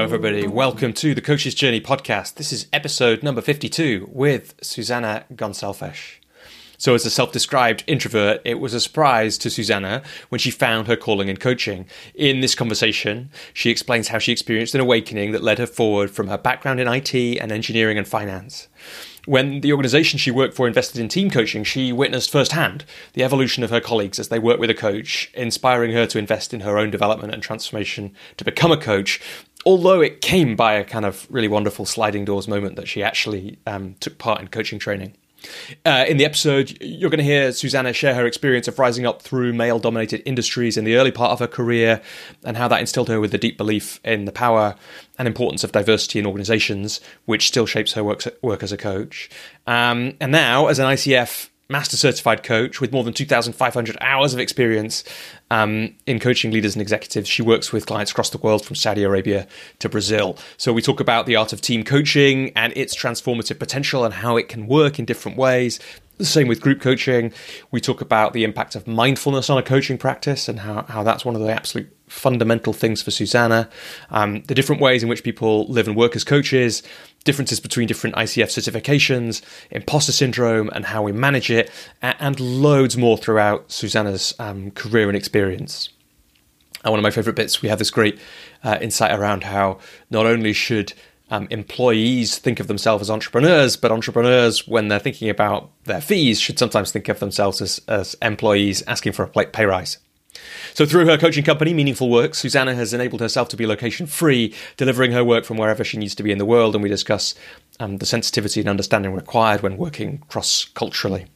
Hello everybody, welcome to The Coach's Journey Podcast. This is episode number 52 with Susana Gonçalves. So as a self-described introvert, it was a surprise to Susana when she found her calling in coaching. In this conversation, she explains how she experienced an awakening that led her forward from her background in IT and engineering and finance. When the organization she worked for invested in team coaching, she witnessed firsthand the evolution of her colleagues as they work with a coach, inspiring her to invest in her own development and transformation to become a coach, although it came by a kind of really wonderful sliding doors moment that she actually took part in coaching training. In the episode, you're going to hear Susana share her experience of rising up through male-dominated industries in the early part of her career and how that instilled her with a deep belief in the power and importance of diversity in organizations, which still shapes her work as a coach. And now, as an ICF Master Certified Coach with more than 2,500 hours of experience in coaching leaders and executives. She works with clients across the world from Saudi Arabia to Brazil. So we talk about the art of team coaching and its transformative potential and how it can work in different ways. The same with group coaching. We talk about the impact of mindfulness on a coaching practice and how that's one of the absolute fundamental things for Susana, the different ways in which people live and work as coaches, differences between different ICF certifications, imposter syndrome and how we manage it, and loads more throughout Susana's career and experience. And one of my favorite bits, we have this great insight around how not only should employees think of themselves as entrepreneurs, but entrepreneurs, when they're thinking about their fees, should sometimes think of themselves as employees asking for a pay rise. So through her coaching company, Meaningful Works, Susana has enabled herself to be location-free, delivering her work from wherever she needs to be in the world, and we discuss the sensitivity and understanding required when working cross-culturally.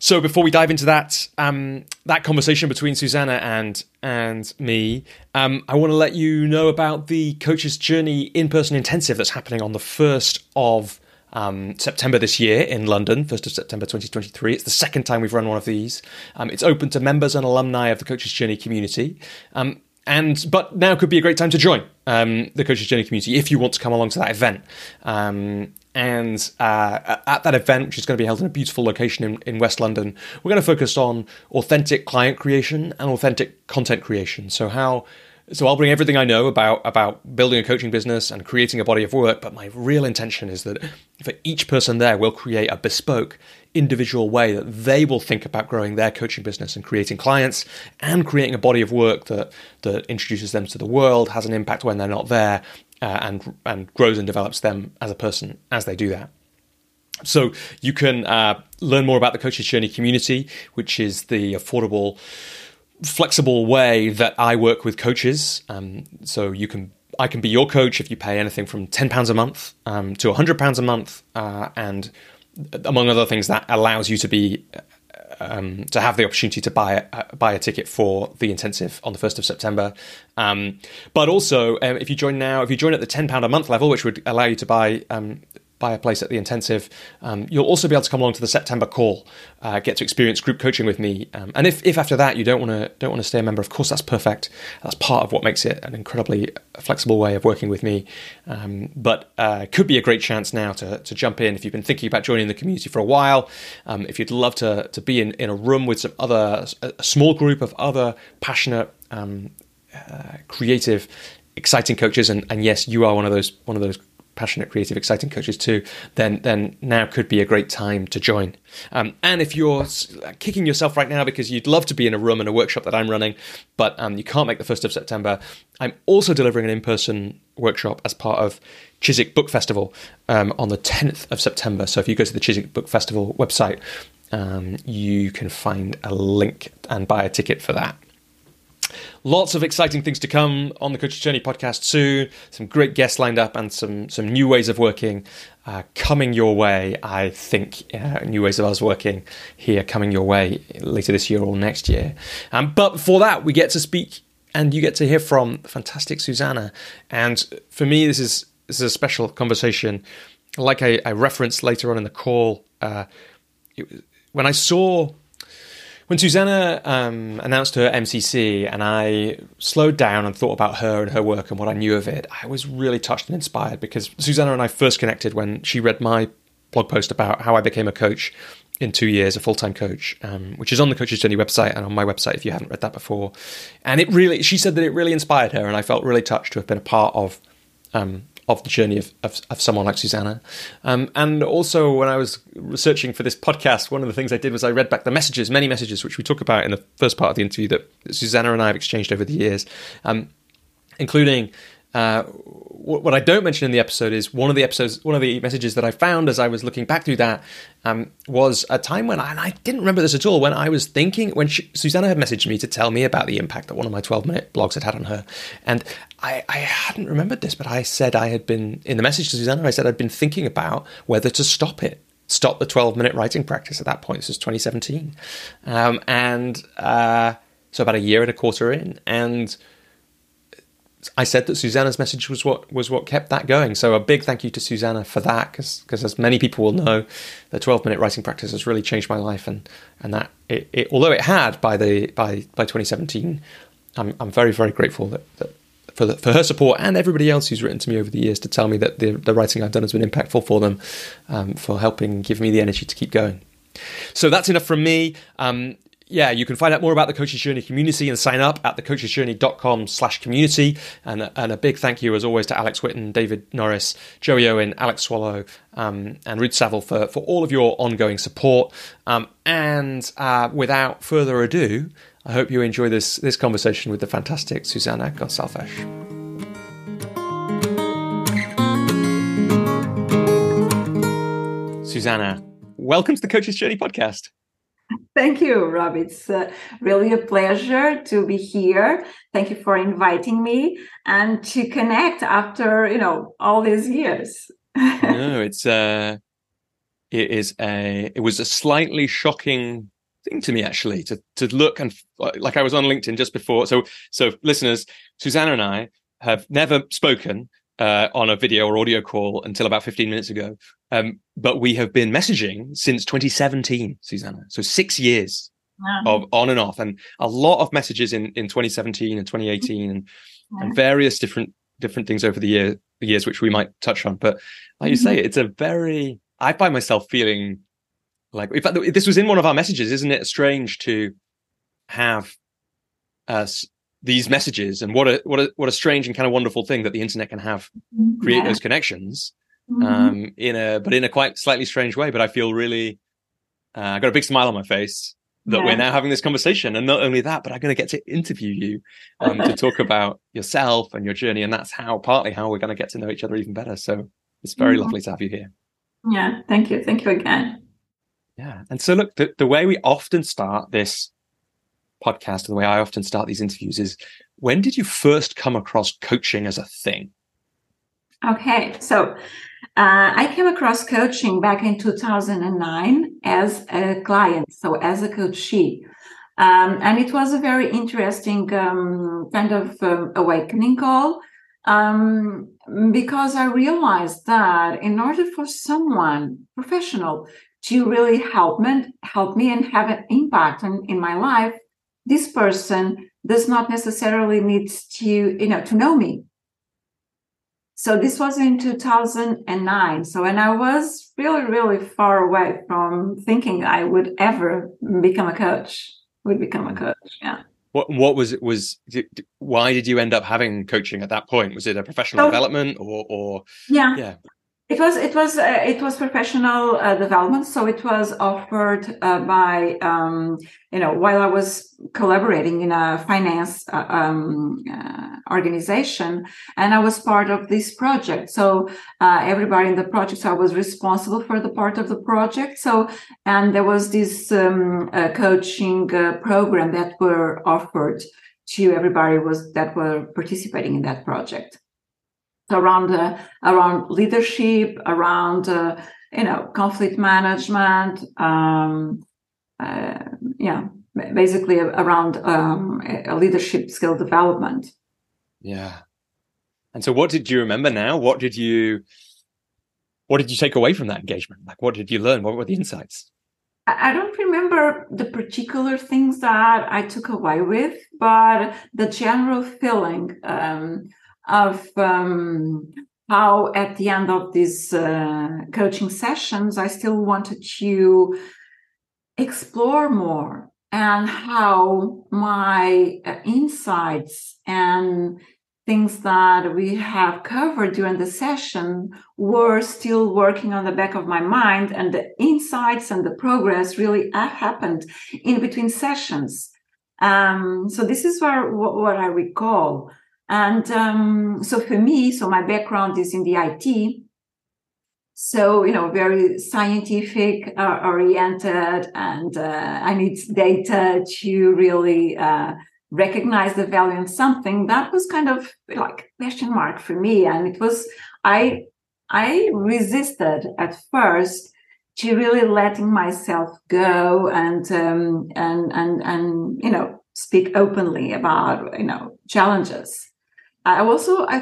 So before we dive into that conversation between Susana and me, I want to let you know about the Coach's Journey in-person intensive that's happening on the 1st of September this year in London, 1st of September 2023. It's the second time we've run one of these. It's open to members and alumni of the Coach's Journey community. But now could be a great time to join the Coach's Journey community if you want to come along to that event. At that event, which is going to be held in a beautiful location in West London, we're going to focus on authentic client creation and authentic content creation. So I'll bring everything I know about building a coaching business and creating a body of work, but my real intention is that for each person there, we'll create a bespoke, individual way that they will think about growing their coaching business and creating clients and creating a body of work that introduces them to the world, has an impact when they're not there, and grows and develops them as a person as they do that. So you can learn more about the Coach's Journey community, which is the affordable, flexible way that I work with coaches. So I can be your coach if you pay anything from £10 a month to £100 a month, and among other things, that allows you to be to have the opportunity to buy a ticket for the intensive on the 1st of September. But also, if you join now, if you join at the £10 a month level, which would allow you to buy a place at the intensive, you'll also be able to come along to the September call, get to experience group coaching with me. And if after that you don't want to stay a member, of course that's perfect. That's part of what makes it an incredibly flexible way of working with me. But could be a great chance now to jump in if you've been thinking about joining the community for a while. If you'd love to be in a room with a small group of other passionate, creative, exciting coaches, and yes, you are one of those passionate, creative, exciting coaches too, then now could be a great time to join. And if you're kicking yourself right now because you'd love to be in a room and a workshop that I'm running, but you can't make the 1st of September, I'm also delivering an in-person workshop as part of Chiswick Book Festival on the 10th of September. So if you go to the Chiswick Book Festival website, you can find a link and buy a ticket for that. Lots of exciting things to come on the Coach's Journey podcast soon. Some great guests lined up and some new ways of working coming your way, I think. New ways of us working here coming your way later this year or next year. But before that, we get to speak and you get to hear from fantastic Susana. And for me, this is a special conversation. Like I referenced later on in the call, when Susana announced her MCC and I slowed down and thought about her and her work and what I knew of it, I was really touched and inspired because Susana and I first connected when she read my blog post about how I became a coach in 2 years, a full-time coach, which is on the Coach's Journey website and on my website if you haven't read that before. And she said that it really inspired her, and I felt really touched to have been a part of of the journey of someone like Susana. And also when I was researching for this podcast, one of the things I did was I read back the messages, many messages, which we talk about in the first part of the interview that Susana and I have exchanged over the years, including what I don't mention in the episode is one of the messages that I found as I was looking back through that was a time when I didn't remember this at all, when I was thinking, when Susana had messaged me to tell me about the impact that one of my 12-minute blogs had had on her. And I hadn't remembered this, but I said I had been, in the message to Susana, I said I'd been thinking about whether to stop the 12-minute writing practice at that point. This was 2017. So about a year and a quarter in. And I said that Susana's message was what kept that going. So a big thank you to Susana for that, because as many people will know, the 12-minute writing practice has really changed my life, and that it although it had by 2017, I'm very, very grateful for her support and everybody else who's written to me over the years to tell me that the writing I've done has been impactful for them, for helping give me the energy to keep going. So that's enough from me. Yeah, you can find out more about the Coach's Journey community and sign up at thecoachesjourney.com/community. And a big thank you, as always, to Alex Whitten, David Norris, Joey Owen, Alex Swallow, and Ruth Saville for all of your ongoing support. And without further ado, I hope you enjoy this conversation with the fantastic Susana Gonçalves. Susana, welcome to the Coach's Journey podcast. Thank you, Rob. It's really a pleasure to be here. Thank you for inviting me and to connect after, all these years. No, it was a slightly shocking thing to me, actually, to look, and like I was on LinkedIn just before. So listeners, Susana and I have never spoken on a video or audio call until about 15 minutes ago. But we have been messaging since 2017, Susana. So 6 years of on and off, and a lot of messages in 2017 and 2018 and various different things over the years, which we might touch on. But like you say, it's I find myself feeling like, in fact, this was in one of our messages, isn't it? Strange to have these messages, and what a strange and kind of wonderful thing that the internet can have, create those connections. In a quite slightly strange way, but I feel really, I got a big smile on my face that we're now having this conversation, and not only that, but I'm going to get to interview you to talk about yourself and your journey, and that's partly how we're going to get to know each other even better. So it's very lovely to have you here. Yeah, thank you again. Yeah, and so look, the way we often start this podcast, and the way I often start these interviews is, when did you first come across coaching as a thing? Okay, so I came across coaching back in 2009 as a client, so as a coachee. And it was a very interesting kind of awakening call, because I realized that in order for someone professional to really help me and have an impact in my life, this person does not necessarily need to, to know me. So this was in 2009. So, and I was really, really far away from thinking I would ever become a coach. Yeah. What was it? Why did you end up having coaching at that point? Was it a professional development or? Yeah. Yeah. It was professional development. So it was offered by, while I was collaborating in a finance organization, and I was part of this project. So everybody in the project, so I was responsible for the part of the project. So, and there was this coaching program that were offered to everybody that were participating in that project. Around leadership, around conflict management, basically around a leadership skill development. Yeah. And so, what did you remember now? What did you take away from that engagement? Like, what did you learn? What were the insights? I don't remember the particular things that I took away with, but the general feeling. Of how at the end of these coaching sessions, I still wanted to explore more, and how my insights and things that we have covered during the session were still working on the back of my mind, and the insights and the progress really happened in between sessions. So this is what I recall. And so for me, so my background is in the IT. So, you know, very scientific oriented, and I need data to really recognize the value in something. That was kind of like question mark for me. And it was, I resisted at first to really letting myself go and you know, speak openly about, you know, challenges. I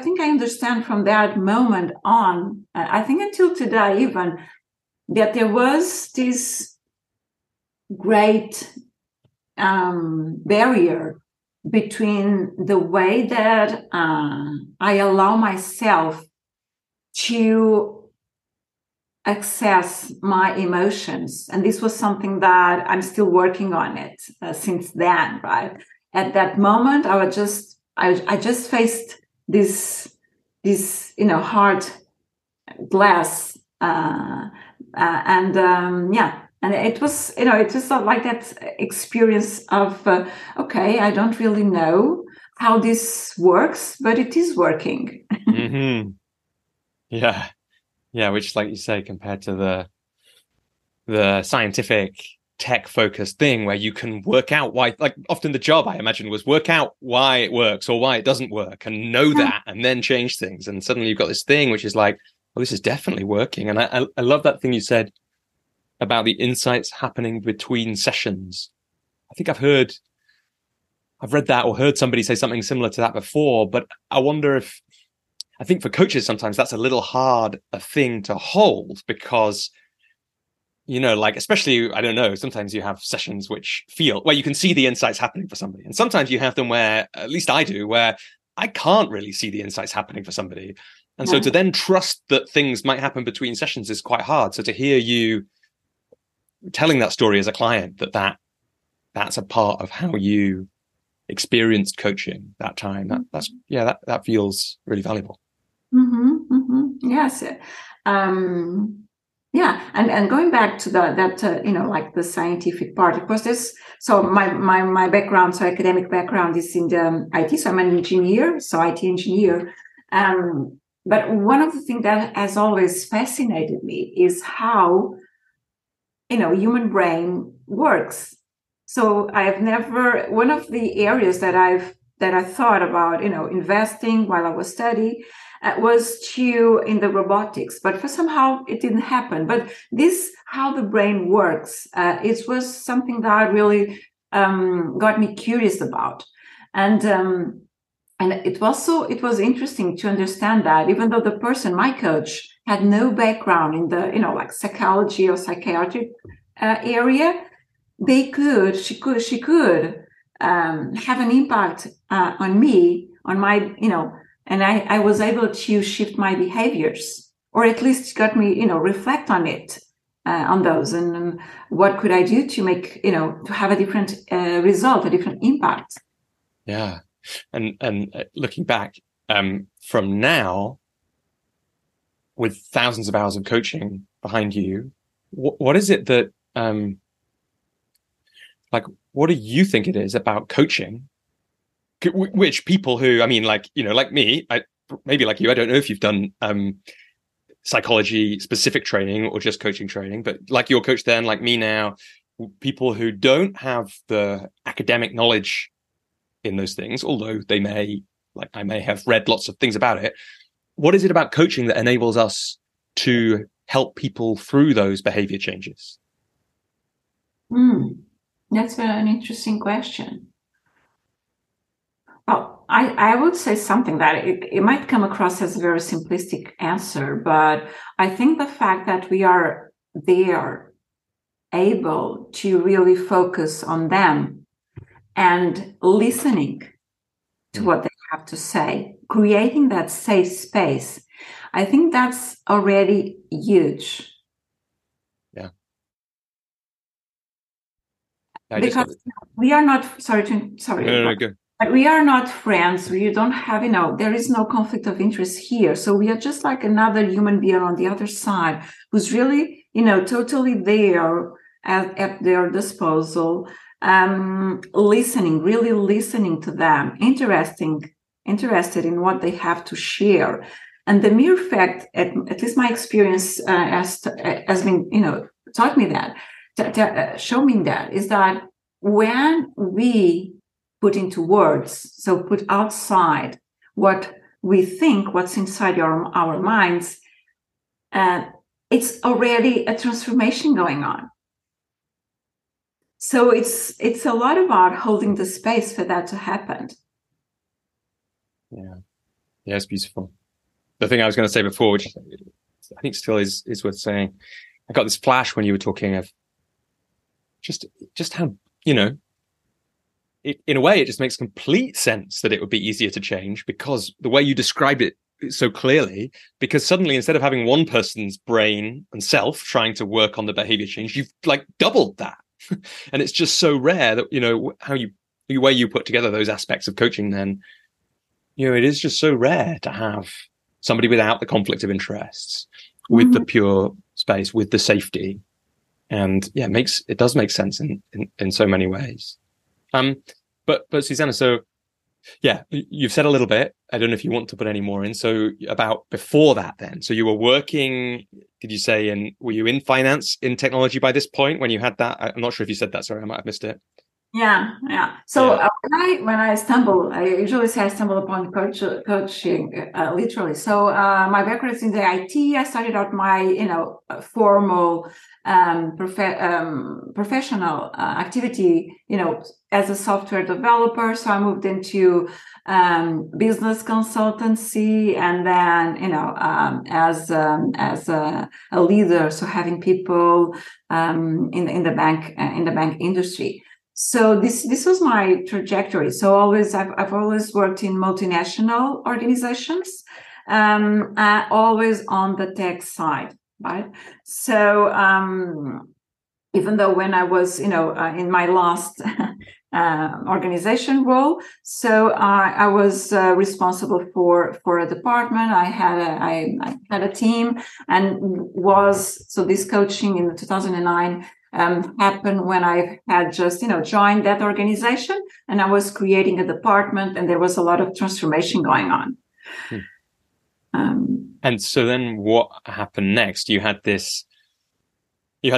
think I understand from that moment on, I think until today even, that there was this great barrier between the way that I allow myself to access my emotions. And this was something that I'm still working on it since then, right? At that moment, I was just, I just faced this you know, hard glass, and it was, you know, it was like that experience of okay, I don't really know how this works, but it is working. Mm-hmm. Yeah, which, like you say, compared to the scientific tech-focused thing where you can work out why, like often the job I imagine was work out why it works or why it doesn't work and know that and then change things. And suddenly you've got this thing which is like, oh, this is definitely working. And I love that thing you said about the insights happening between sessions. I think I've read that or heard somebody say something similar to that before, but I wonder if, I think for coaches sometimes that's a little hard a thing to hold because, you know, like, especially, I don't know, sometimes you have sessions which feel where you can see the insights happening for somebody. And sometimes you have them where, at least I do, where I can't really see the insights happening for somebody. And so to then trust that things might happen between sessions is quite hard. So to hear you telling that story as a client, that's a part of how you experienced coaching that time, that feels really valuable. Mm-hmm, mm-hmm. Yes. Yeah, and going back to you know, like the scientific part, of course, so my background, so academic background is in the IT, so I'm an engineer, so IT engineer. But one of the things that has always fascinated me is how, you know, human brain works. So one of the areas that I thought about, you know, investing while I was studying, was to in the robotics, but for somehow it didn't happen. But this, how the brain works, it was something that really got me curious about, and it was interesting to understand that even though the person, my coach, had no background in the, you know, like psychology or psychiatric area, she could have an impact on me, on my, you know. And I was able to shift my behaviors, or at least got me, you know, reflect on it, on those, and what could I do to make, you know, to have a different result, a different impact. Yeah, and looking back from now, with thousands of hours of coaching behind you, what is it that, like, what do you think it is about coaching? Which people who, I mean, like, you know, like me, maybe like you, I don't know if you've done psychology specific training or just coaching training, but like your coach then, like me now, people who don't have the academic knowledge in those things, although they may, like I may have read lots of things about it. What is it about coaching that enables us to help people through those behavior changes? That's an interesting question. Well, I would say something that it might come across as a very simplistic answer, but I think the fact that we are there able to really focus on them and listening to what they have to say, creating that safe space, I think that's already huge. Because we are not, sorry. No, go. But we are not friends. We don't have, there is no conflict of interest here. So we are just like another human being on the other side who's really, totally there at their disposal, really listening to them, interested in what they have to share. And the mere fact, at least my experience has been, taught me that, show me that, is that when we put into words, so put outside what we think, what's inside our minds, it's already a transformation going on. So it's a lot about holding the space for that to happen. Yeah. Yeah, it's beautiful. The thing I was going to say before, which I think still is worth saying, I got this flash when you were talking of just how, in a way, it just makes complete sense that it would be easier to change because the way you described it so clearly, because suddenly instead of having one person's brain and self trying to work on the behavior change, you've like doubled that. And it's just so rare that, how the way you put together those aspects of coaching then, it is just so rare to have somebody without the conflict of interests, with the pure space, with the safety. And yeah, it does make sense in so many ways. But Susana, so yeah, you've said a little bit. I don't know if you want to put any more in. So about before that then, so you were working, were you in finance, in technology by this point when you had that? I'm not sure if you said that. Sorry, I might have missed it. Yeah. So yeah. When I stumble, I usually say I stumble upon coaching, literally. So my background is in the IT. I started out my, formal professional activity, as a software developer. So I moved into business consultancy, and then, as a leader, so having people in the bank industry. So this was my trajectory. So I've always worked in multinational organizations, always on the tech side, right? So even though when I was, in my last organization role, so I was responsible for a department. I had a team, and this coaching in 2009. Happened when I had just, joined that organization, and I was creating a department, and there was a lot of transformation going on. And so then what happened next? You had this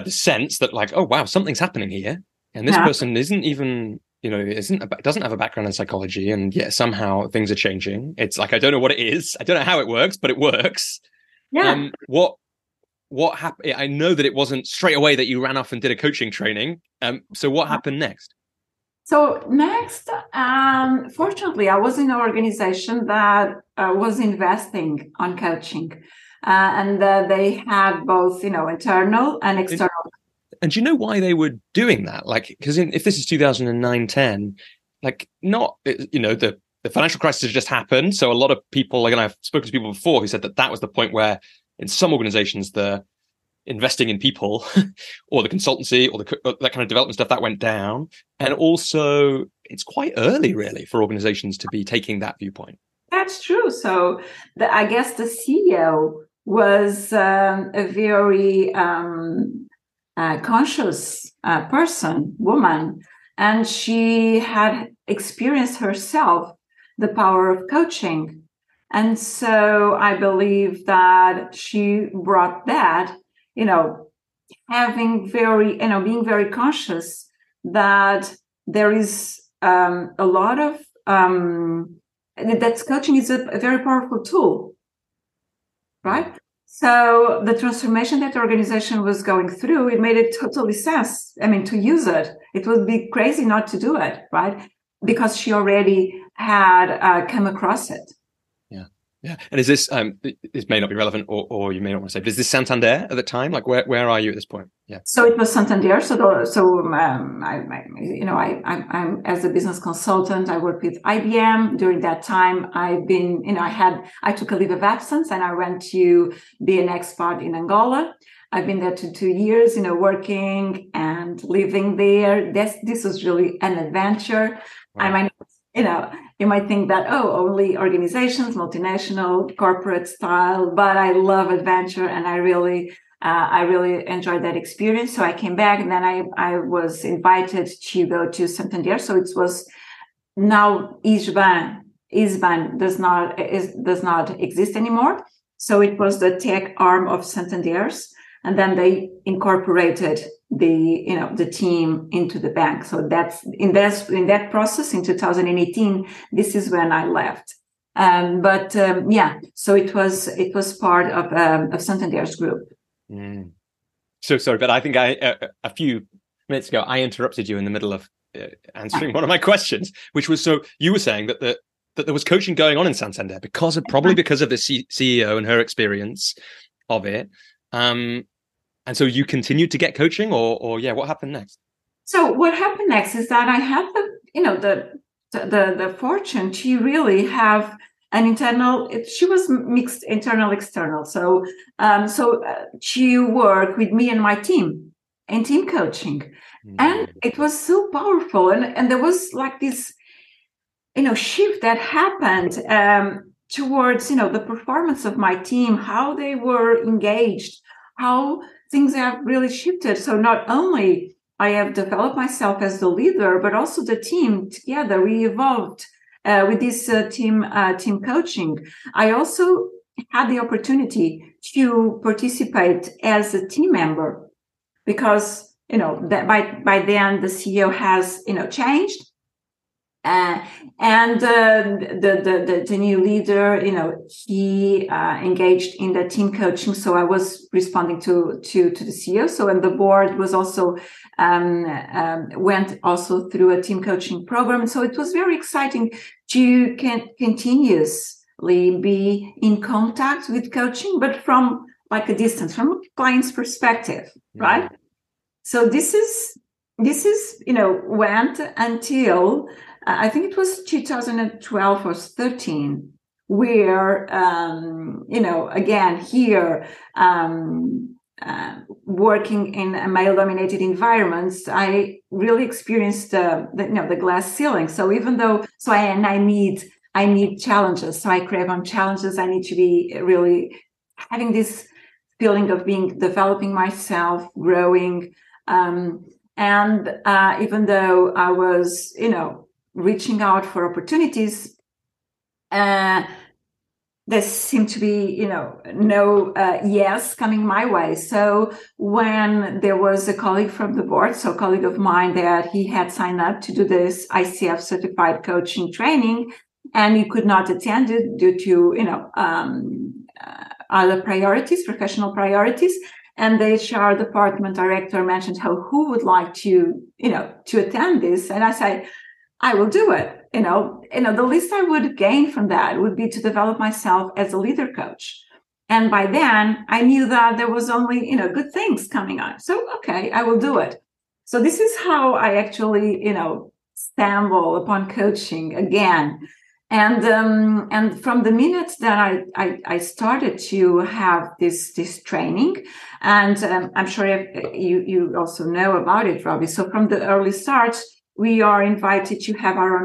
sense that like, oh, wow, something's happening here. And this person isn't even, doesn't have a background in psychology, and yet somehow things are changing. It's like, I don't know what it is. I don't know how it works, but it works. Yeah. What happened? I know that it wasn't straight away that you ran off and did a coaching training. So what happened next? So next, fortunately, I was in an organization that was investing on coaching, and they had both, internal and external. And do you know why they were doing that? Like, because if this is 2009-10, like not, the financial crisis has just happened. So a lot of people, like, and I've spoken to people before who said that was the point where in some organizations, the investing in people or the consultancy or that kind of development stuff that went down. And also it's quite early really for organizations to be taking that viewpoint. That's true. So I guess the CEO was a very conscious woman, and she had experienced herself the power of coaching. And so I believe that she brought that, being very conscious that there is a lot of, that coaching is a very powerful tool, right? So the transformation that the organization was going through, it made it totally sense. I mean, to use it, it would be crazy not to do it, right? Because she already had come across it. Yeah. And is this, this may not be relevant or you may not want to say, but is this Santander at the time? Like where are you at this point? Yeah. So it was Santander. I'm as a business consultant, I worked with IBM during that time. I took a leave of absence and I went to be an expat in Angola. I've been there for 2 years, working and living there. This was really an adventure. Wow. I might You might think that, only organizations, multinational, corporate style, but I love adventure and I really enjoyed that experience. So I came back, and then I was invited to go to Santander. So it was now Isban does not exist anymore. So it was the tech arm of Santander's, and then they incorporated the team into the bank. So that's in that process in 2018. This is when I left. So it was part of Santander's group. Mm. So sorry, but I think a few minutes ago I interrupted you in the middle of answering one of my questions, which was, so you were saying that there was coaching going on in Santander because of the CEO and her experience of it, and so you continued to get coaching, or what happened next? So what happened next is that I had the fortune to really have an internal, she was mixed internal, external. So she worked with me and my team and team coaching. Mm-hmm. And it was so powerful. And there was like this, shift that happened towards, the performance of my team, how they were engaged, how things have really shifted. So not only I have developed myself as the leader, but also the team together, we evolved. With this team coaching, I also had the opportunity to participate as a team member, because that by then the CEO has changed, and the new leader he engaged in the team coaching. So I was responding to the CEO. So and the board was also went also through a team coaching program. So it was very exciting to continuously be in contact with coaching, but from like a distance, from a client's perspective, right? So this is went until I think it was 2012 or 13, where again here. Working in a male-dominated environments, I really experienced the glass ceiling. So even though, I need challenges. So I crave on challenges. I need to be really having this feeling of developing myself, growing. And even though I was, reaching out for opportunities, there seemed to be, no yes coming my way. So when there was a colleague from the board, so a colleague of mine, that he had signed up to do this ICF certified coaching training, and he could not attend it due to, other priorities, professional priorities. And the HR department director mentioned who would like to, to attend this. And I said, I will do it. The least I would gain from that would be to develop myself as a leader coach. And by then I knew that there was only, good things coming on. So, okay, I will do it. So this is how I actually, stumble upon coaching again. And from the minute that I started to have this training, and I'm sure you also know about it, Robbie. So from the early start, we are invited to have our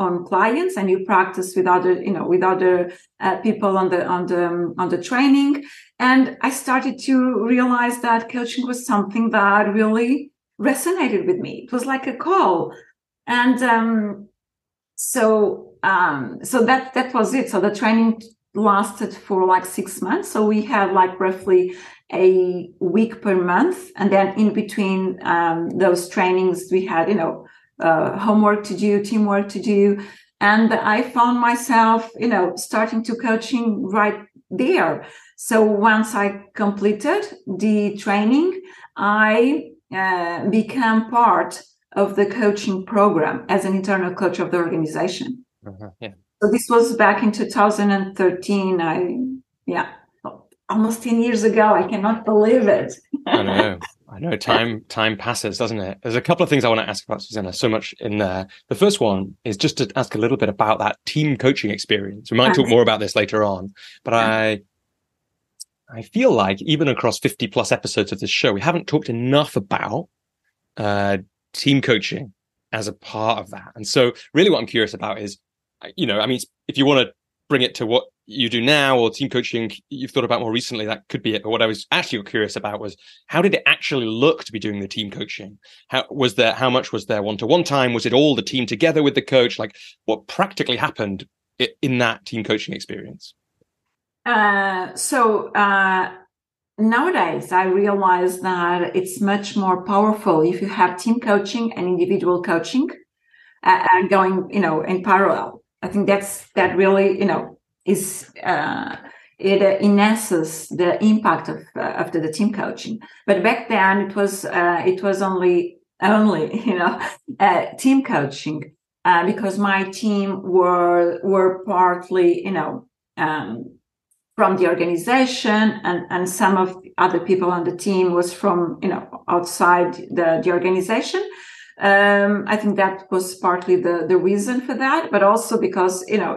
own clients, and you practice with other people on the training. And I started to realize that coaching was something that really resonated with me. It was like a call, and so that was it. So the training lasted for like 6 months. So we had like roughly a week per month, and then in between those trainings we had homework to do, teamwork to do, and I found myself starting to coaching right there. So once I completed the training, I became part of the coaching program as an internal coach of the organization. Uh-huh, yeah. So this was back in 2013. Almost 10 years ago. I cannot believe it. I know. Time passes, doesn't it? There's a couple of things I want to ask about, Susana. So much in there. The first one is just to ask a little bit about that team coaching experience. We might talk more about this later on, but I feel like even across 50 plus episodes of this show, we haven't talked enough about team coaching as a part of that. And so really what I'm curious about is, you know, I mean, if you want to bring it to what you do now or team coaching you've thought about more recently, that could be it. But what I was actually curious about was, how did it actually look to be doing the team coaching? How much was there one-to-one time? Was it all the team together with the coach? Like, what practically happened in that team coaching experience? Nowadays, I realize that it's much more powerful if you have team coaching and individual coaching and going, you know, in parallel. I think that really, you know, is it enhances the impact of the team coaching. But back then, it was only you know team coaching because my team were partly, you know, from the organization, and some of the other people on the team was from, you know, outside the organization. I think that was partly the reason for that, but also because, you know,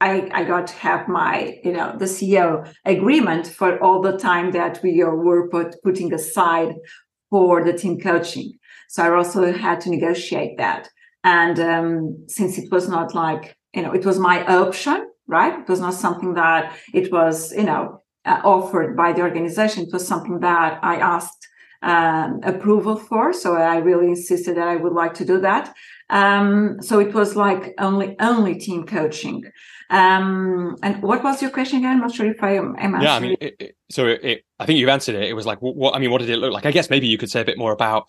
I got to have my, you know, the CEO agreement for all the time that we were putting aside for the team coaching. So I also had to negotiate that. And since it was not like, you know, it was my option, right? It was not something that it was, you know, offered by the organization. It was something that I asked approval for. So I really insisted that I would like to do that. So it was like only team coaching. And what was your question again? I'm not sure if I am answering. Yeah, I mean, I think you've answered it. It was like, what did it look like? I guess maybe you could say a bit more about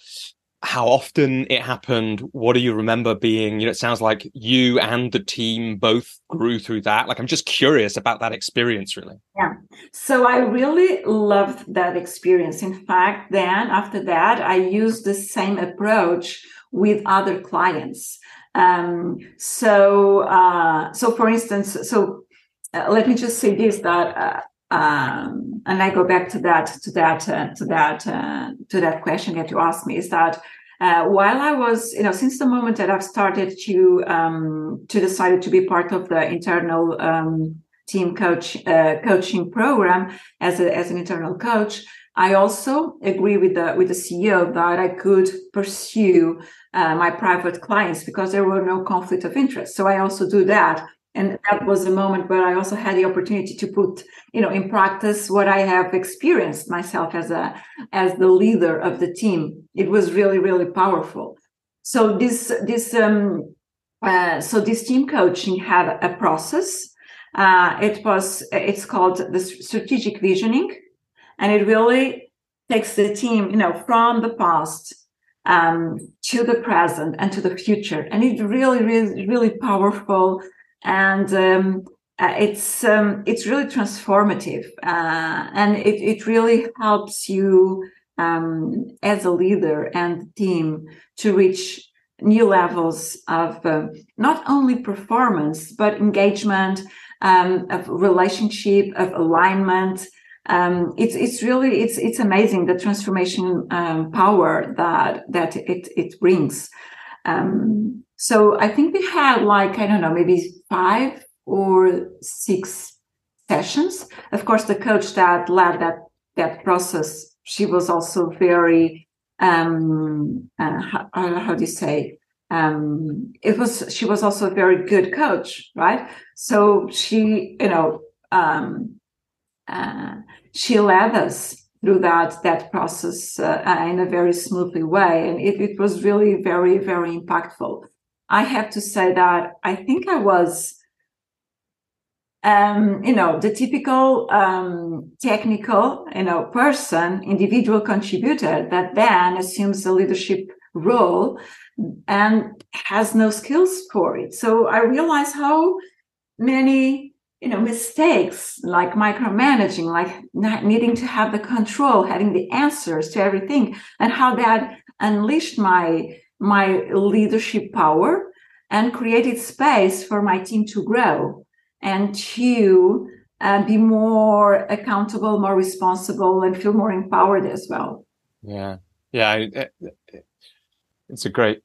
how often it happened. What do you remember being, you know, it sounds like you and the team both grew through that. Like, I'm just curious about that experience, really. Yeah. So I really loved that experience. In fact, then after that, I used the same approach with other clients. So for instance, let me just say this, that, and I go back to that question that you asked me, is that while I was, you know, since the moment that I've started to decide to be part of the internal team coach coaching program as an internal coach, I also agree with the CEO that I could pursue my private clients because there were no conflict of interest. So I also do that. And that was a moment where I also had the opportunity to put, you know, in practice what I have experienced myself as the leader of the team. It was really, really powerful. So this team coaching had a process. It's called the strategic visioning, and it really takes the team, you know, from the past to the present and to the future, and it's really, really, really powerful. And it's really transformative, and it really helps you as a leader and team to reach new levels of not only performance but engagement, of relationship, of alignment. It's really amazing, the transformation power that it brings. So I think we had like, I don't know, maybe 5 or 6 sessions. Of course, the coach that led that process, she was also very, how do you say? She was also a very good coach, right? So she, you know, she led us through that process in a very smoothly way. And it was really very, very impactful. I have to say that I think I was, you know, the typical technical, you know, person, individual contributor that then assumes the leadership role and has no skills for it. So I realized how many, you know, mistakes, like micromanaging, like not needing to have the control, having the answers to everything, and how that unleashed my leadership power and created space for my team to grow and to be more accountable, more responsible, and feel more empowered as well. It's a great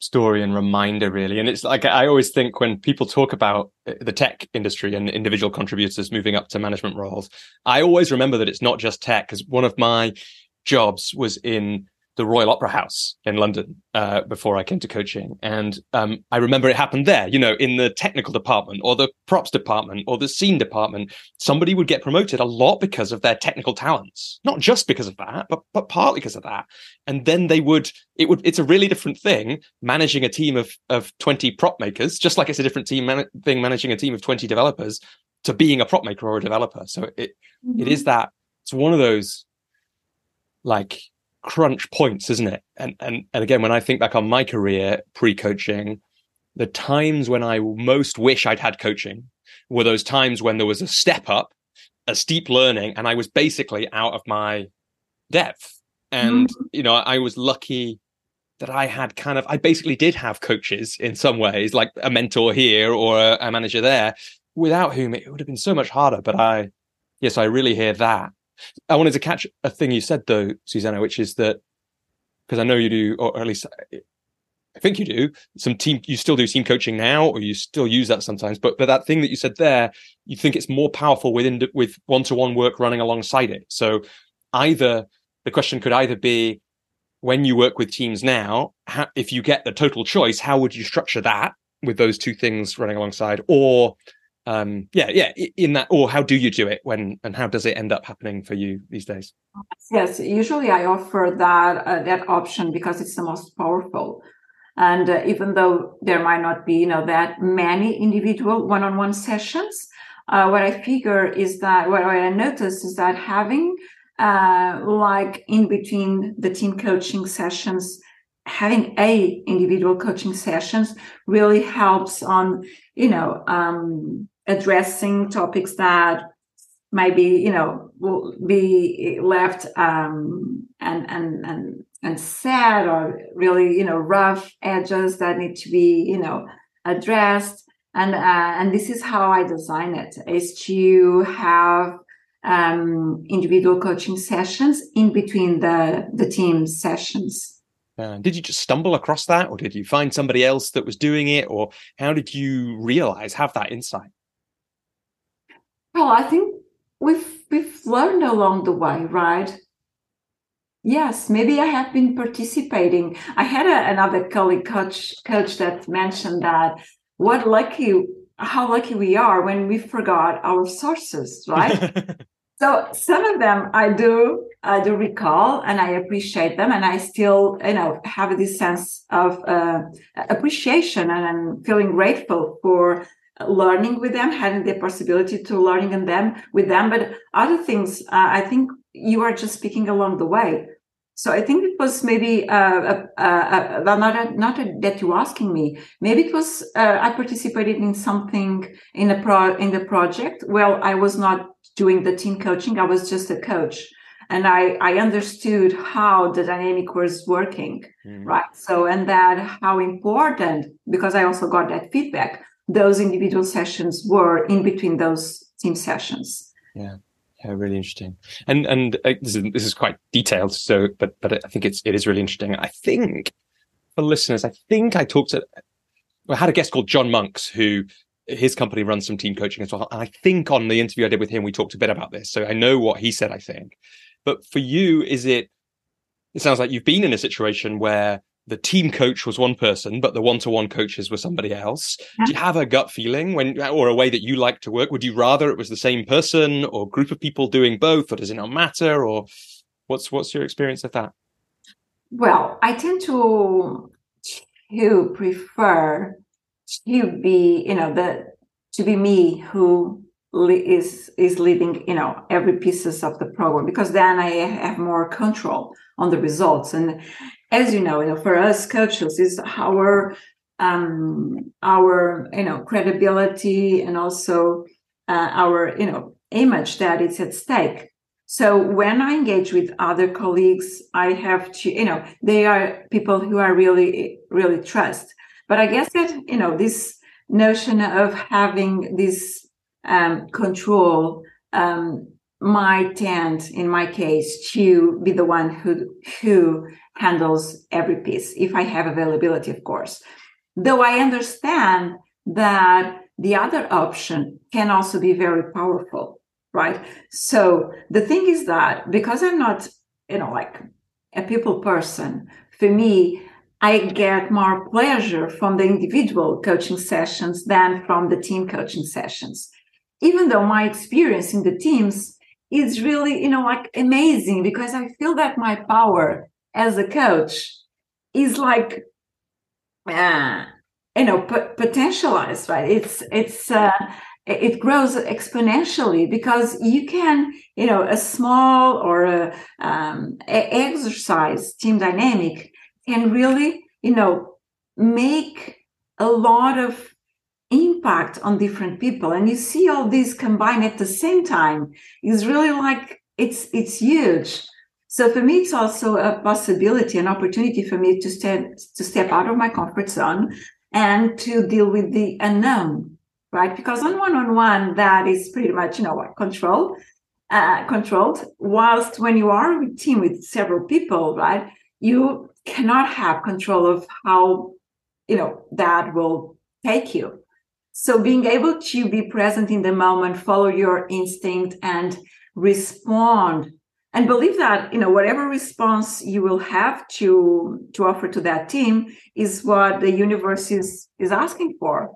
story and reminder, really. And it's like, I always think when people talk about the tech industry and individual contributors moving up to management roles, I always remember that it's not just tech, because one of my jobs was in the Royal Opera House in London before I came to coaching. And I remember it happened there, you know, in the technical department or the props department or the scene department, somebody would get promoted a lot because of their technical talents, not just because of that, but partly because of that. And then they would, it's a really different thing managing a team of 20 prop makers, just like it's a different thing managing a team of 20 developers to being a prop maker or a developer. So it is that, it's one of those like crunch points, isn't it? And again, when I think back on my career pre-coaching, the times when I most wish I'd had coaching were those times when there was a step up, a steep learning, and I was basically out of my depth. And, you know, I was lucky that I had I basically did have coaches in some ways, like a mentor here or a manager there, without whom it would have been so much harder. But I really hear that. I wanted to catch a thing you said, though, Susana, which is that, because I know you do, or at least I think you do, you still do team coaching now, or you still use that sometimes. But that thing that you said there, you think it's more powerful with one-to-one work running alongside it. So either the question could either be, when you work with teams now, if you get the total choice, how would you structure that with those two things running alongside? Or in that, or how do you do it and how does it end up happening for you these days? Yes, usually I offer that option because it's the most powerful. And even though there might not be, that many individual one-on-one sessions, what I notice is that having like in between the team coaching sessions, having a individual coaching sessions really helps on, addressing topics that maybe, will be left and sad, or really, rough edges that need to be, addressed. And this is how I design it, is to have individual coaching sessions in between the team sessions. Did you just stumble across that, or did you find somebody else that was doing it, or how did you have that insight? Well, I think we've learned along the way, right? Yes, maybe I have been participating. I had another colleague coach that mentioned that how lucky we are when we forgot our sources, right? So some of them I do recall, and I appreciate them, and I still, have this sense of appreciation and feeling grateful for learning with them, having the possibility to learning and with them. But other things, I think you are just speaking along the way. So I think it was maybe that you're asking me. Maybe it was I participated in something in the project. Well, I was not doing the team coaching. I was just a coach, and I understood how the dynamic was working, right? So and that how important, because I also got that feedback. Those individual sessions were in between those team sessions. Yeah. Yeah, really interesting. And this is quite detailed, so but I think it is really interesting. I think for listeners, I had a guest called John Monks, who his company runs some team coaching as well. And I think on the interview I did with him, we talked a bit about this. So I know what he said, I think. But for you, it sounds like you've been in a situation where the team coach was one person, but the one-to-one coaches were somebody else. Yeah. Do you have a gut feeling or a way that you like to work? Would you rather it was the same person or group of people doing both, or does it not matter? Or what's your experience of that? Well, I tend to prefer to be, to be me who is leading, every pieces of the program, because then I have more control on the results. And as for us coaches, is our credibility, and also our image that is at stake. So when I engage with other colleagues, I have to they are people who I really really trust. But I guess that this notion of having this control might tend, in my case, to be the one who handles every piece, if I have availability, of course. Though I understand that the other option can also be very powerful, right? So the thing is that because I'm not, a people person. For me, I get more pleasure from the individual coaching sessions than from the team coaching sessions. Even though my experience in the teams is really, like amazing, because I feel that my power as a coach is like, potentialized, right? It grows exponentially, because you can, a small or exercise team dynamic can really, make a lot of impact on different people. And you see all these combined at the same time is really like, it's huge. So for me, it's also a possibility, an opportunity for me to step out of my comfort zone and to deal with the unknown. Right, because on one-on-one, that is pretty much, controlled. Whilst when you are a team with several people, right, you cannot have control of how, that will take you. So being able to be present in the moment, follow your instinct, and respond, and believe that, whatever response you will have to offer to that team is what the universe is asking for.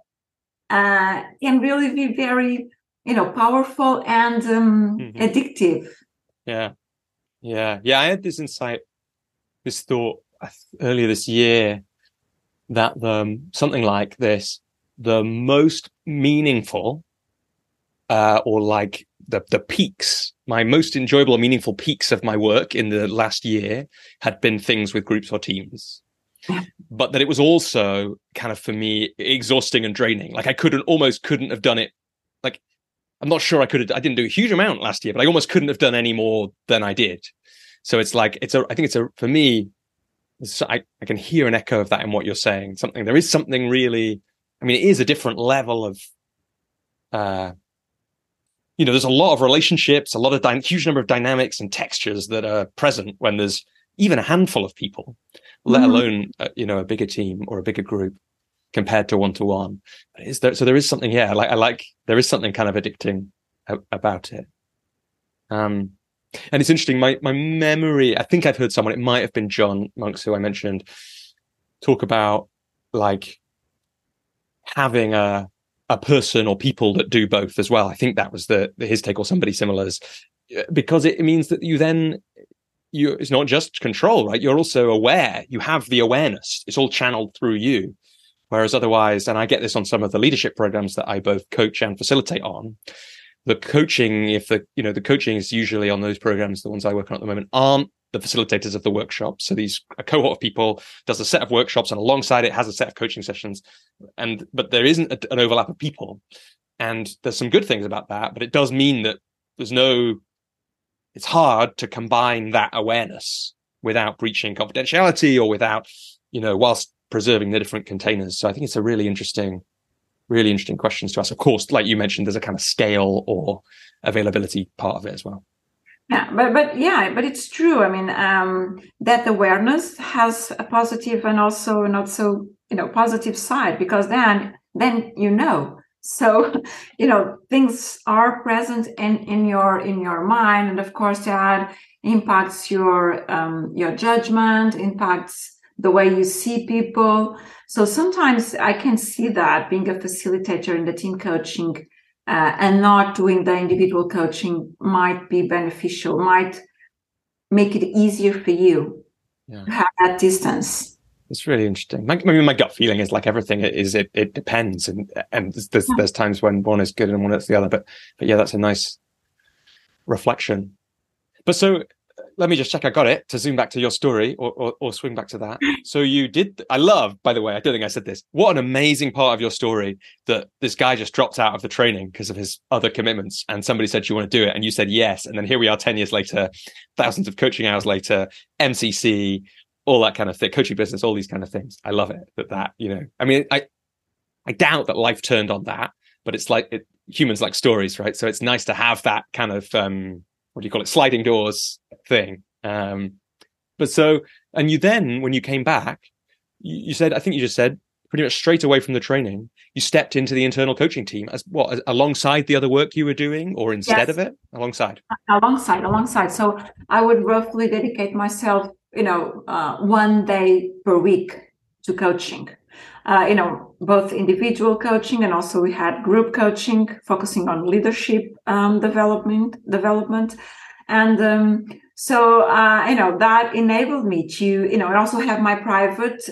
Can really be very, powerful and addictive. Yeah. I had this insight, this thought earlier this year, that something like this, the most meaningful or like the peaks, my most enjoyable or meaningful peaks of my work in the last year had been things with groups or teams. But that it was also kind of, for me, exhausting and draining. Like I almost couldn't have done it. Like I'm not sure I didn't do a huge amount last year, but I almost couldn't have done any more than I did. So it's like, for me, I can hear an echo of that in what you're saying. There is something really, it is a different level of, there's a lot of relationships, a lot of huge number of dynamics and textures that are present when there's even a handful of people, let alone, a bigger team or a bigger group compared to one-to-one. So there is something, there is something kind of addicting about it. And it's interesting, my memory, I think I've heard someone, it might have been John Monks, who I mentioned, talk about like having a person or people that do both as well. I think that was his take, or somebody similar's, because it means that you then... it's not just control, right? You're also aware. You have the awareness. It's all channeled through you. Whereas otherwise, and I get this on some of the leadership programs that I both coach and facilitate on, the coaching, the coaching is usually on those programs, the ones I work on at the moment, aren't the facilitators of the workshops. So a cohort of people does a set of workshops, and alongside it has a set of coaching sessions. But there isn't an overlap of people. And there's some good things about that, but it does mean that it's hard to combine that awareness without breaching confidentiality or without, whilst preserving the different containers. So I think it's a really interesting question to ask. Of course, like you mentioned, there's a kind of scale or availability part of it as well. Yeah, but it's true. That awareness has a positive and also not so, positive side, because then So, things are present in your mind. And of course, that impacts your judgment, impacts the way you see people. So sometimes I can see that being a facilitator in the team coaching and not doing the individual coaching might be beneficial, might make it easier for you to have that distance. It's really interesting. My gut feeling is like everything is, it depends. And there's times when one is good and one is the other. But yeah, that's a nice reflection. But so let me just check I got it, to zoom back to your story or swing back to that. So I love, by the way, I don't think I said this, what an amazing part of your story that this guy just dropped out of the training because of his other commitments. And somebody said, do you want to do it? And you said yes. And then here we are 10 years later, thousands of coaching hours later, MCC, all that kind of thing, coaching business, all these kind of things. I love it I doubt that life turned on that, but it's like humans like stories, right? So it's nice to have that kind of, sliding doors thing. But so, and you then, when you came back, you said, I think you just said pretty much straight away from the training, you stepped into the internal coaching team as alongside the other work you were doing, or instead of it? Alongside. So I would roughly dedicate myself one day per week to coaching, both individual coaching, and also we had group coaching focusing on leadership development. And that enabled me to, and also have my private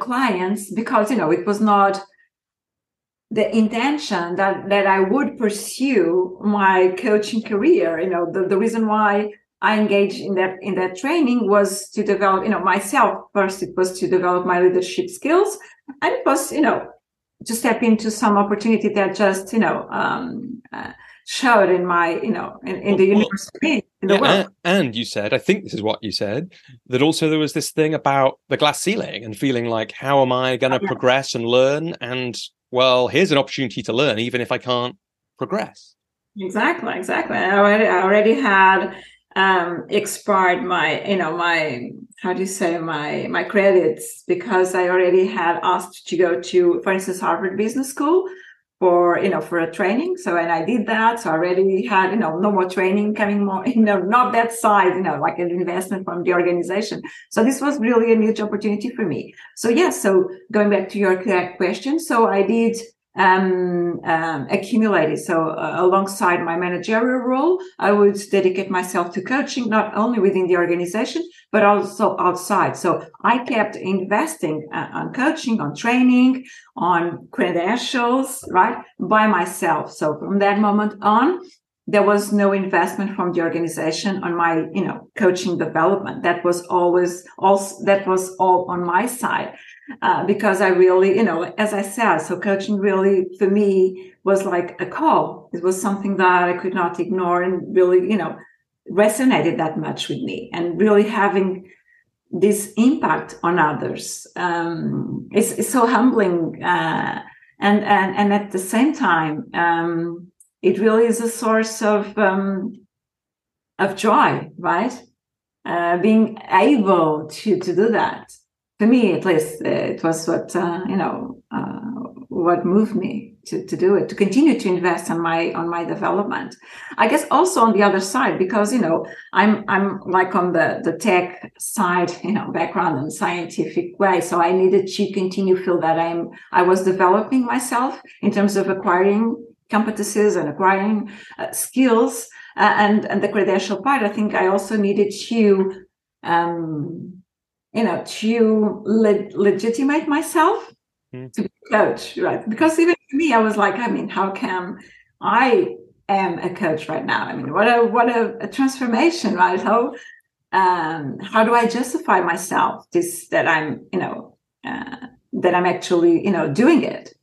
clients, because, it was not the intention that I would pursue my coaching career. The reason why I engaged in that training was to develop, myself first. It was to develop my leadership skills, and it was, to step into some opportunity that just, showed in my, in the universe, in the world. And you said, I think this is what you said, that also there was this thing about the glass ceiling and feeling like, how am I going to progress and learn? And well, here's an opportunity to learn, even if I can't progress. Exactly. I already had expired my, my credits, because I already had asked to go to, for instance, Harvard Business School for a training. So, and I did that. So I already had, no more training coming more, not that side, like an investment from the organization. So this was really a huge opportunity for me. So, so going back to your question. So I did accumulate it. So alongside my managerial role, I would dedicate myself to coaching, not only within the organization, but also outside. So I kept investing on coaching, on training, on credentials, right, by myself. So from that moment on, there was no investment from the organization on my, coaching development. That was all on my side, because I really, as I said, so coaching really for me was like a call. It was something that I could not ignore, and really, resonated that much with me, and really having this impact on others. It's so humbling, and at the same time, it really is a source of joy, right? Being able to do that. For me, at least, it was what moved me to do it, to continue to invest on my development. I guess also on the other side, because, I'm like on the tech side, background and scientific way. So I needed to continue feel that I was developing myself in terms of acquiring competencies and acquiring skills, and the credential part. I think I also needed to, to legitimate myself to be a coach, right? Because even for me, I was like, how come I am a coach right now? What a transformation, right? How do I justify myself that I'm, that I'm actually, doing it?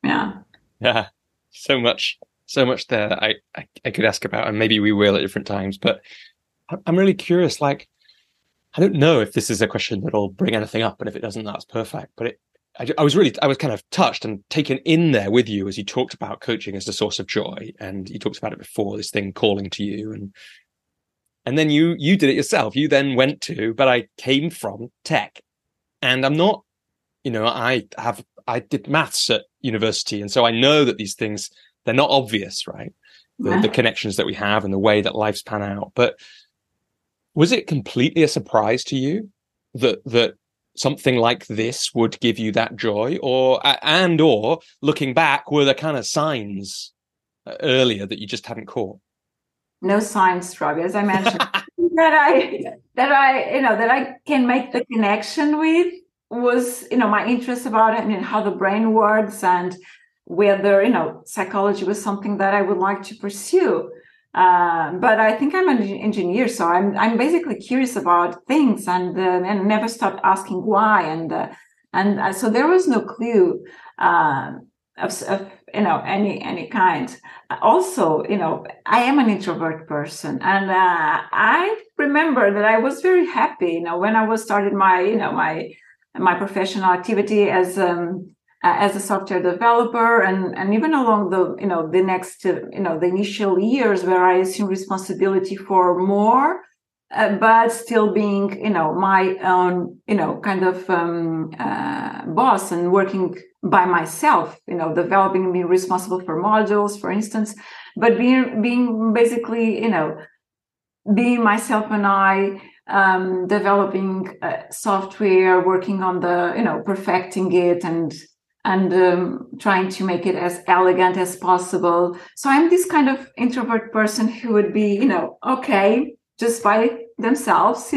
Yeah, so much there that I could ask about, and maybe we will at different times. But I'm really curious. Like, I don't know if this is a question that'll bring anything up, and if it doesn't, that's perfect. But I was kind of touched and taken in there with you as you talked about coaching as the source of joy, and you talked about it before, this thing calling to you, and then you did it yourself. You then went to, but I came from tech, and I'm not, I did maths at university. And so I know that these things, they're not obvious, right? The connections that we have and the way that lives pan out. But was it completely a surprise to you that something like this would give you that joy? Or looking back, were there kind of signs earlier that you just hadn't caught? No signs, Robbie, as I mentioned, that I can make the connection with. Was, my interest about it, and how the brain works, and whether, psychology was something that I would like to pursue. But I think I'm an engineer, so I'm basically curious about things, and never stopped asking why. And so there was no clue of any kind. Also, I am an introvert person, and I remember that I was very happy, when I was started my, my professional activity as a software developer, and even along the the initial years where I assumed responsibility for more, but still being my own boss and working by myself, developing, being responsible for modules, for instance, but being basically being myself and I, developing software, working on the, perfecting it and trying to make it as elegant as possible. So I'm this kind of introvert person who would be, okay, just by themselves,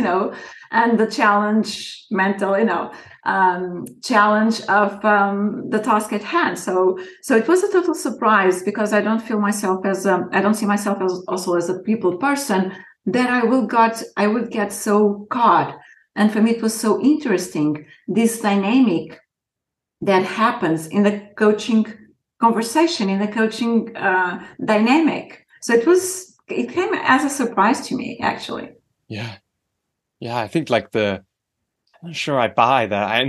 and the challenge, mental, challenge of the task at hand. So it was a total surprise, because I don't feel myself as I don't see myself as also as a people person, that I would get so caught. And for me, it was so interesting, this dynamic that happens in the coaching conversation, in the coaching dynamic. So it came as a surprise to me, actually. Yeah, I think I'm not sure I buy that. I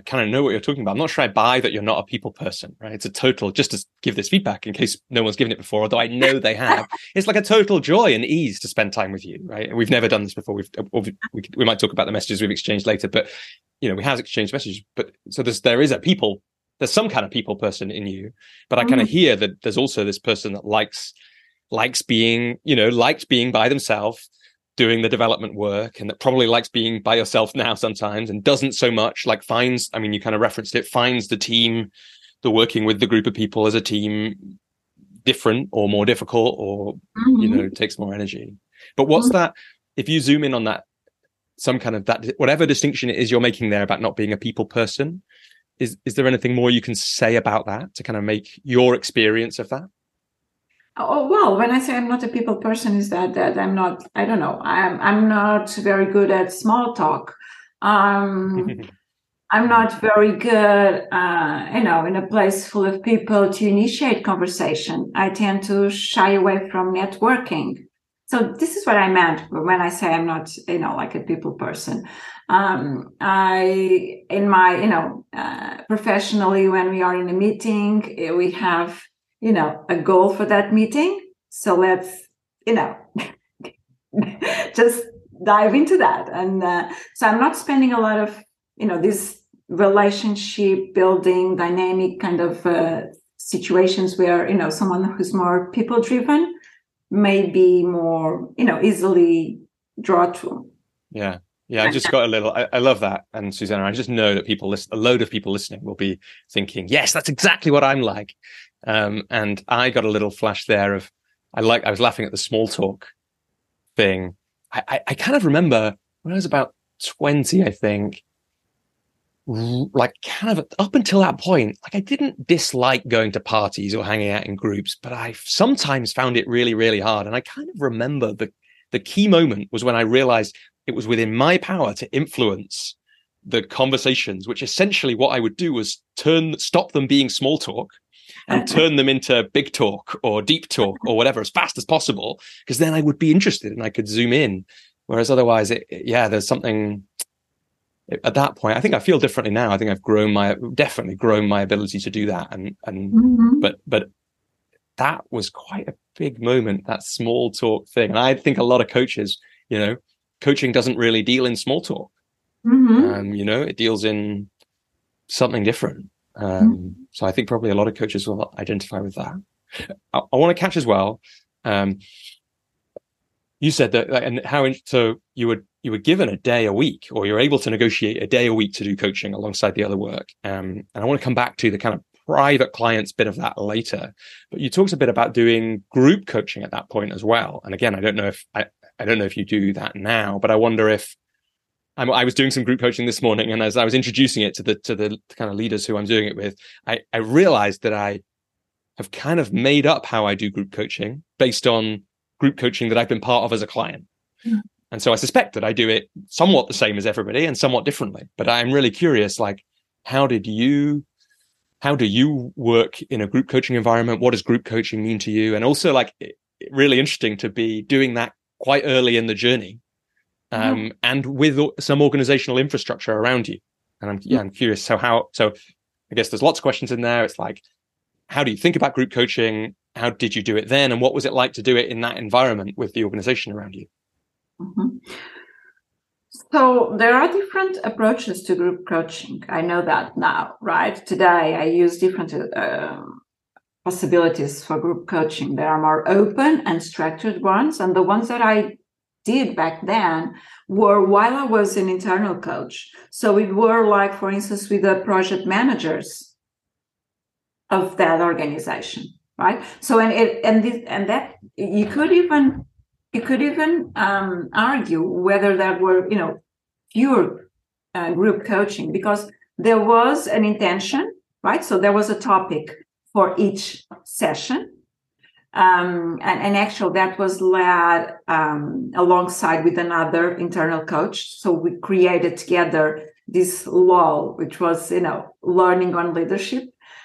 kind of know what you're talking about. I'm not sure I buy that you're not a people person, right? It's a total, just to give this feedback in case no one's given it before, although I know they have, it's like a total joy and ease to spend time with you, right? And we've never done this before. We might talk about the messages we've exchanged later, but, we have exchanged messages. But so there's some kind of people person in you, but I kind of hear that there's also this person that likes being by themselves, doing the development work, and that probably likes being by yourself now sometimes, and doesn't so much you kind of referenced it, finds the team, the working with the group of people as a team, different or more difficult, or, takes more energy. But what's that, if you zoom in on that, some kind of that, whatever distinction it is you're making there about not being a people person, is there anything more you can say about that to kind of make your experience of that? Oh, well, when I say I'm not a people person, is that I'm not, I don't know, I'm not very good at small talk. I'm not very good, in a place full of people to initiate conversation. I tend to shy away from networking. So this is what I meant when I say I'm not, like a people person. Professionally, when we are in a meeting, we have a goal for that meeting. So let's, just dive into that. And so I'm not spending a lot of, this relationship building dynamic kind of situations where, someone who's more people driven may be more, easily drawn to. Yeah. Yeah, I just got a little, I love that. And Susana, I just know that a load of people listening will be thinking, yes, that's exactly what I'm like. And I got a little flash there of, I was laughing at the small talk thing. I kind of remember when I was about 20, I think, up until that point, I didn't dislike going to parties or hanging out in groups, but I sometimes found it really, really hard. And I kind of remember the key moment was when I realized it was within my power to influence the conversations, which essentially what I would do was stop them being small talk and turn them into big talk or deep talk or whatever as fast as possible, because then I would be interested and I could zoom in. Whereas otherwise, there's something at that point. I think I feel differently now. I think I've definitely grown my ability to do that. And but that was quite a big moment, that small talk thing. And I think a lot of coaches, coaching doesn't really deal in small talk. It deals in something different. So I think probably a lot of coaches will identify with that. I want to catch as well. You said that, so you were given a day a week, or you're able to negotiate a day a week to do coaching alongside the other work. And I want to come back to the kind of private clients bit of that later. But you talked a bit about doing group coaching at that point as well. And again, I don't know if you do that now, but I wonder if. I was doing some group coaching this morning, and as I was introducing it to the kind of leaders who I'm doing it with, I realized that I have kind of made up how I do group coaching based on group coaching that I've been part of as a client. Yeah. And so I suspect that I do it somewhat the same as everybody and somewhat differently. But I'm really curious, how do you work in a group coaching environment? What does group coaching mean to you? And also, really interesting to be doing that quite early in the journey. And with some organizational infrastructure around you. And I'm curious. So I guess there's lots of questions in there. It's how do you think about group coaching? How did you do it then? And what was it like to do it in that environment with the organization around you? So there are different approaches to group coaching. I know that now, right? Today, I use different possibilities for group coaching. There are more open and structured ones. And the ones that I did back then were while I was an internal coach. So we were like, for instance, with the project managers of that organization, right? So and that you could even argue whether that were, you know, pure group coaching, because there was an intention, right? So there was a topic for each session. And actually that was led alongside with another internal coach. So we created together this LOL, which was, you know, learning on leadership.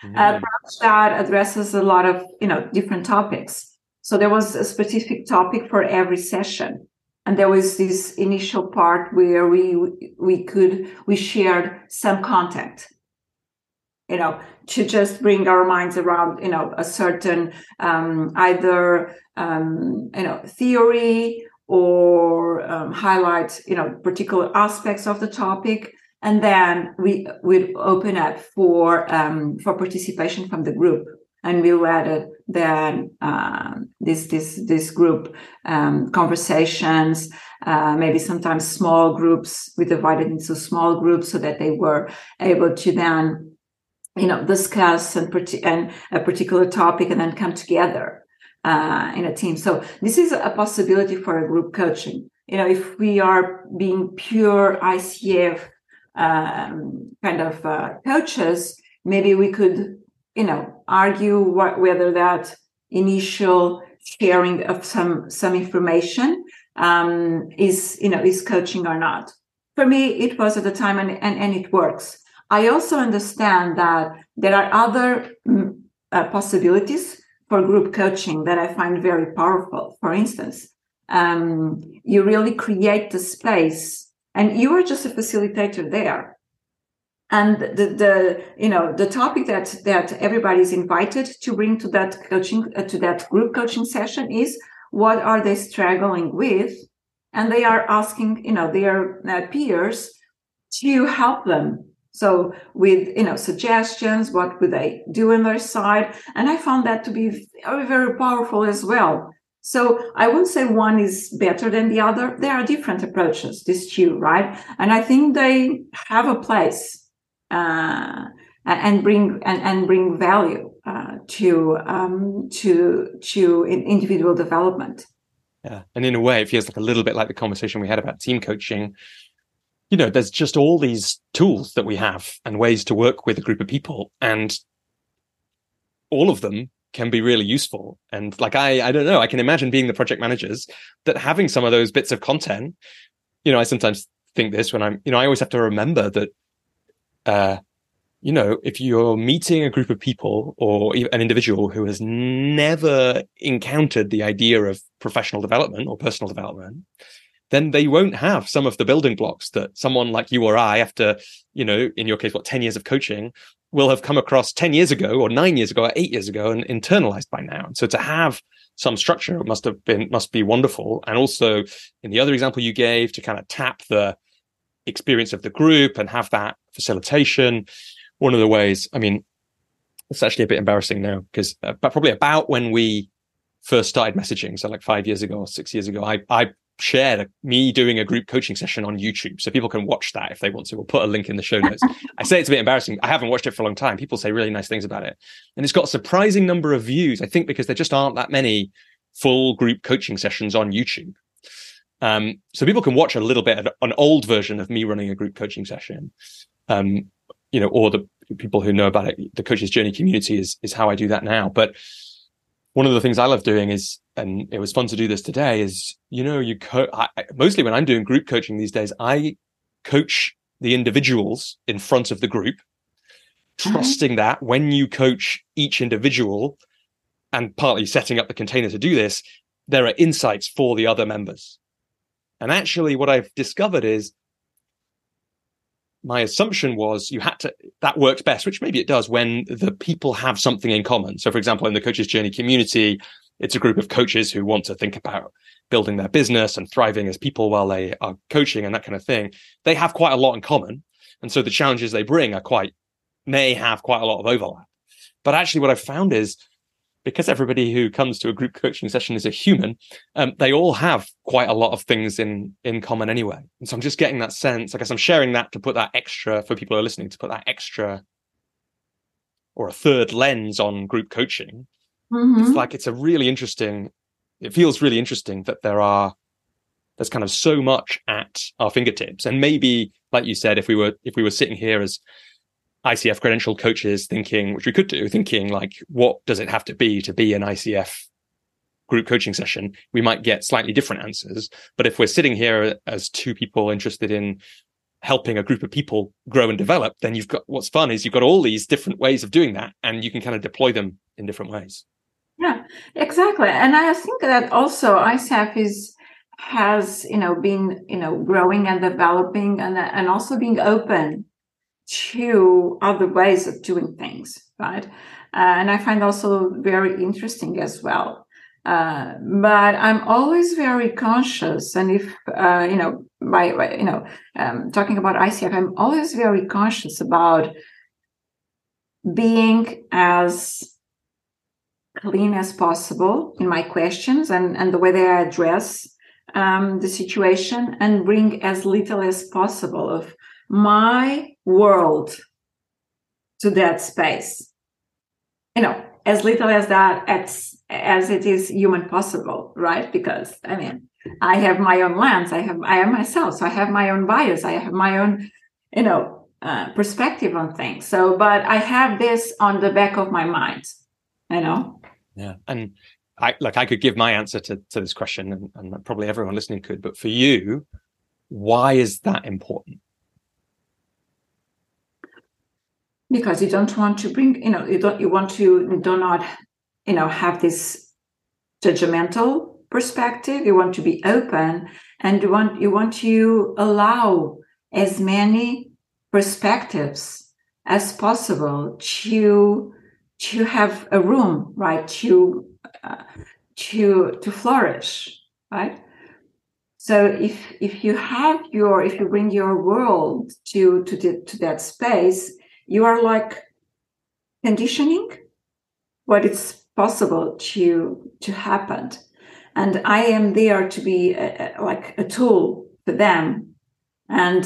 Approach that addresses a lot of, you know, different topics. So there was a specific topic for every session. And there was this initial part where we shared some content, you know, to just bring our minds around, you know, a certain either theory or highlight, you know, particular aspects of the topic. And then we would open up for participation from the group. And we added then this group conversations, maybe sometimes small groups. We divided into small groups so that they were able to then, you know, discuss and a particular topic and then come together in a team. So this is a possibility for a group coaching. You know, if we are being pure ICF coaches, maybe we could, you know, argue whether that initial sharing of some information is coaching or not. For me, it was at the time, and it works. I also understand that there are other possibilities for group coaching that I find very powerful. For instance, you really create the space, and you are just a facilitator there. And the topic that everybody is invited to bring to that coaching to that group coaching session is what are they struggling with, and they are asking, you know, their peers to help them. So with, you know, suggestions, what would they do on their side? And I found that to be very, very powerful as well. So I wouldn't say one is better than the other. There are different approaches, these two, right? And I think they have a place and bring value to individual development. Yeah, and in a way, it feels like a little bit like the conversation we had about team coaching. You know, there's just all these tools that we have and ways to work with a group of people, and all of them can be really useful. And like, I don't know, I can imagine being the project managers that having some of those bits of content, you know, I sometimes think this when I'm, you know, I always have to remember that, you know, if you're meeting a group of people or an individual who has never encountered the idea of professional development or personal development, then they won't have some of the building blocks that someone like you or I, after, you know, in your case, 10 years of coaching, will have come across 10 years ago or 9 years ago or 8 years ago and internalized by now. And so to have some structure must be wonderful. And also in the other example you gave, to kind of tap the experience of the group and have that facilitation. One of the ways, I mean, it's actually a bit embarrassing now because probably about when we first started messaging, so like 5 years ago or 6 years ago, I shared me doing a group coaching session on YouTube, so people can watch that if they want to. We'll put a link in the show notes. I say it's a bit embarrassing. I haven't watched it for a long time. People say really nice things about it, and it's got a surprising number of views, I think, because there just aren't that many full group coaching sessions on YouTube. So people can watch a little bit of an old version of me running a group coaching session, you know, or the people who know about it. The Coach's Journey community is how I do that now. But one of the things I love doing is, and it was fun to do this today, is, you know, mostly when I'm doing group coaching these days, I coach the individuals in front of the group, trusting that when you coach each individual and partly setting up the container to do this, there are insights for the other members. And actually what I've discovered is my assumption was that works best, which maybe it does, when the people have something in common. So for example, in the Coach's Journey community, it's a group of coaches who want to think about building their business and thriving as people while they are coaching and that kind of thing. They have quite a lot in common. And so the challenges they bring may have quite a lot of overlap. But actually what I've found is because everybody who comes to a group coaching session is a human, they all have quite a lot of things in common anyway. And so I'm just getting that sense. I guess I'm sharing that to put that extra, for people who are listening, to put that extra or a third lens on group coaching. Mm-hmm. It's like, it's a really interesting, it feels really interesting that there's kind of so much at our fingertips. And maybe, like you said, if we were sitting here as ICF credentialed coaches thinking, which we could do, thinking like, what does it have to be an ICF group coaching session? We might get slightly different answers. But if we're sitting here as two people interested in helping a group of people grow and develop, then you've got, what's fun is you've got all these different ways of doing that, and you can kind of deploy them in different ways. Yeah, exactly. And I think that also ICF has been growing and developing and also being open to other ways of doing things, right? And I find also very interesting as well. But I'm always very conscious, and talking about ICF, I'm always very conscious about being as clean as possible in my questions and the way they address the situation, and bring as little as possible of my world to that space, as little as that as it is human possible, right? Because I have my own lens, I am myself, so I have my own bias, I have my own perspective on things. So, but I have this on the back of my mind, Yeah, and I could give my answer to this question, and probably everyone listening could, but for you, why is that important? Because you don't want to bring, you do not have this judgmental perspective. You want to be open, and you want to allow as many perspectives as possible to have a room, right? To flourish, right? So if you bring your world to that space, you are like conditioning what is possible to happen. And I am there to be like a tool for them. And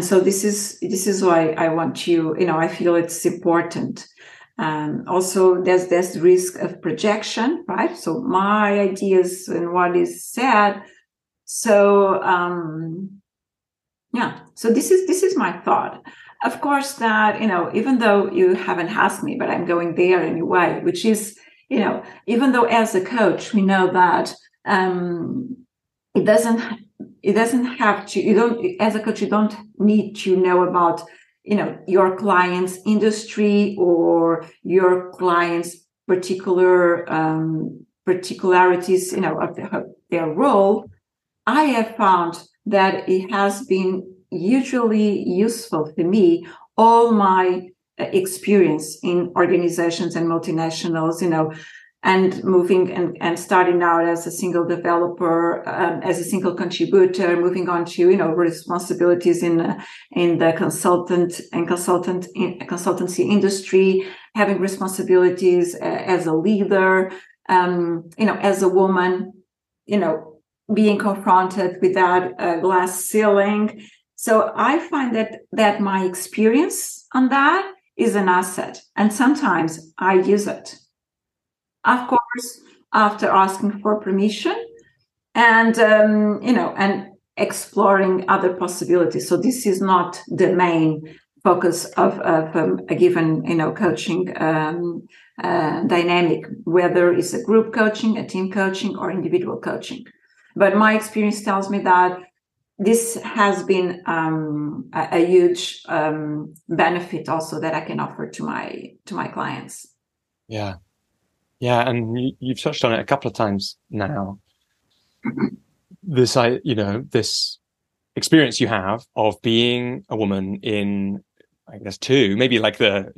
so this is why I want you, I feel it's important. Also, there's this risk of projection, right? So my ideas and what is said. So, so this is my thought. Of course that, even though you haven't asked me, but I'm going there anyway, which is, even though as a coach, we know that you don't need to know about your client's industry or your client's particularities, of their role. I have found that it has been usually useful for me, all my experience in organizations and multinationals, and moving and starting out as a single developer, as a single contributor, moving on to responsibilities in the consultancy industry, having responsibilities as a leader, as a woman, being confronted with that glass ceiling. So I find that my experience on that is an asset, and sometimes I use it. Of course, after asking for permission and, and exploring other possibilities. So this is not the main focus of a given, coaching dynamic, whether it's a group coaching, a team coaching, or individual coaching. But my experience tells me that this has been a huge benefit also that I can offer to my clients. Yeah. Yeah, and you've touched on it a couple of times now. This experience you have of being a woman in, I guess, two, maybe like the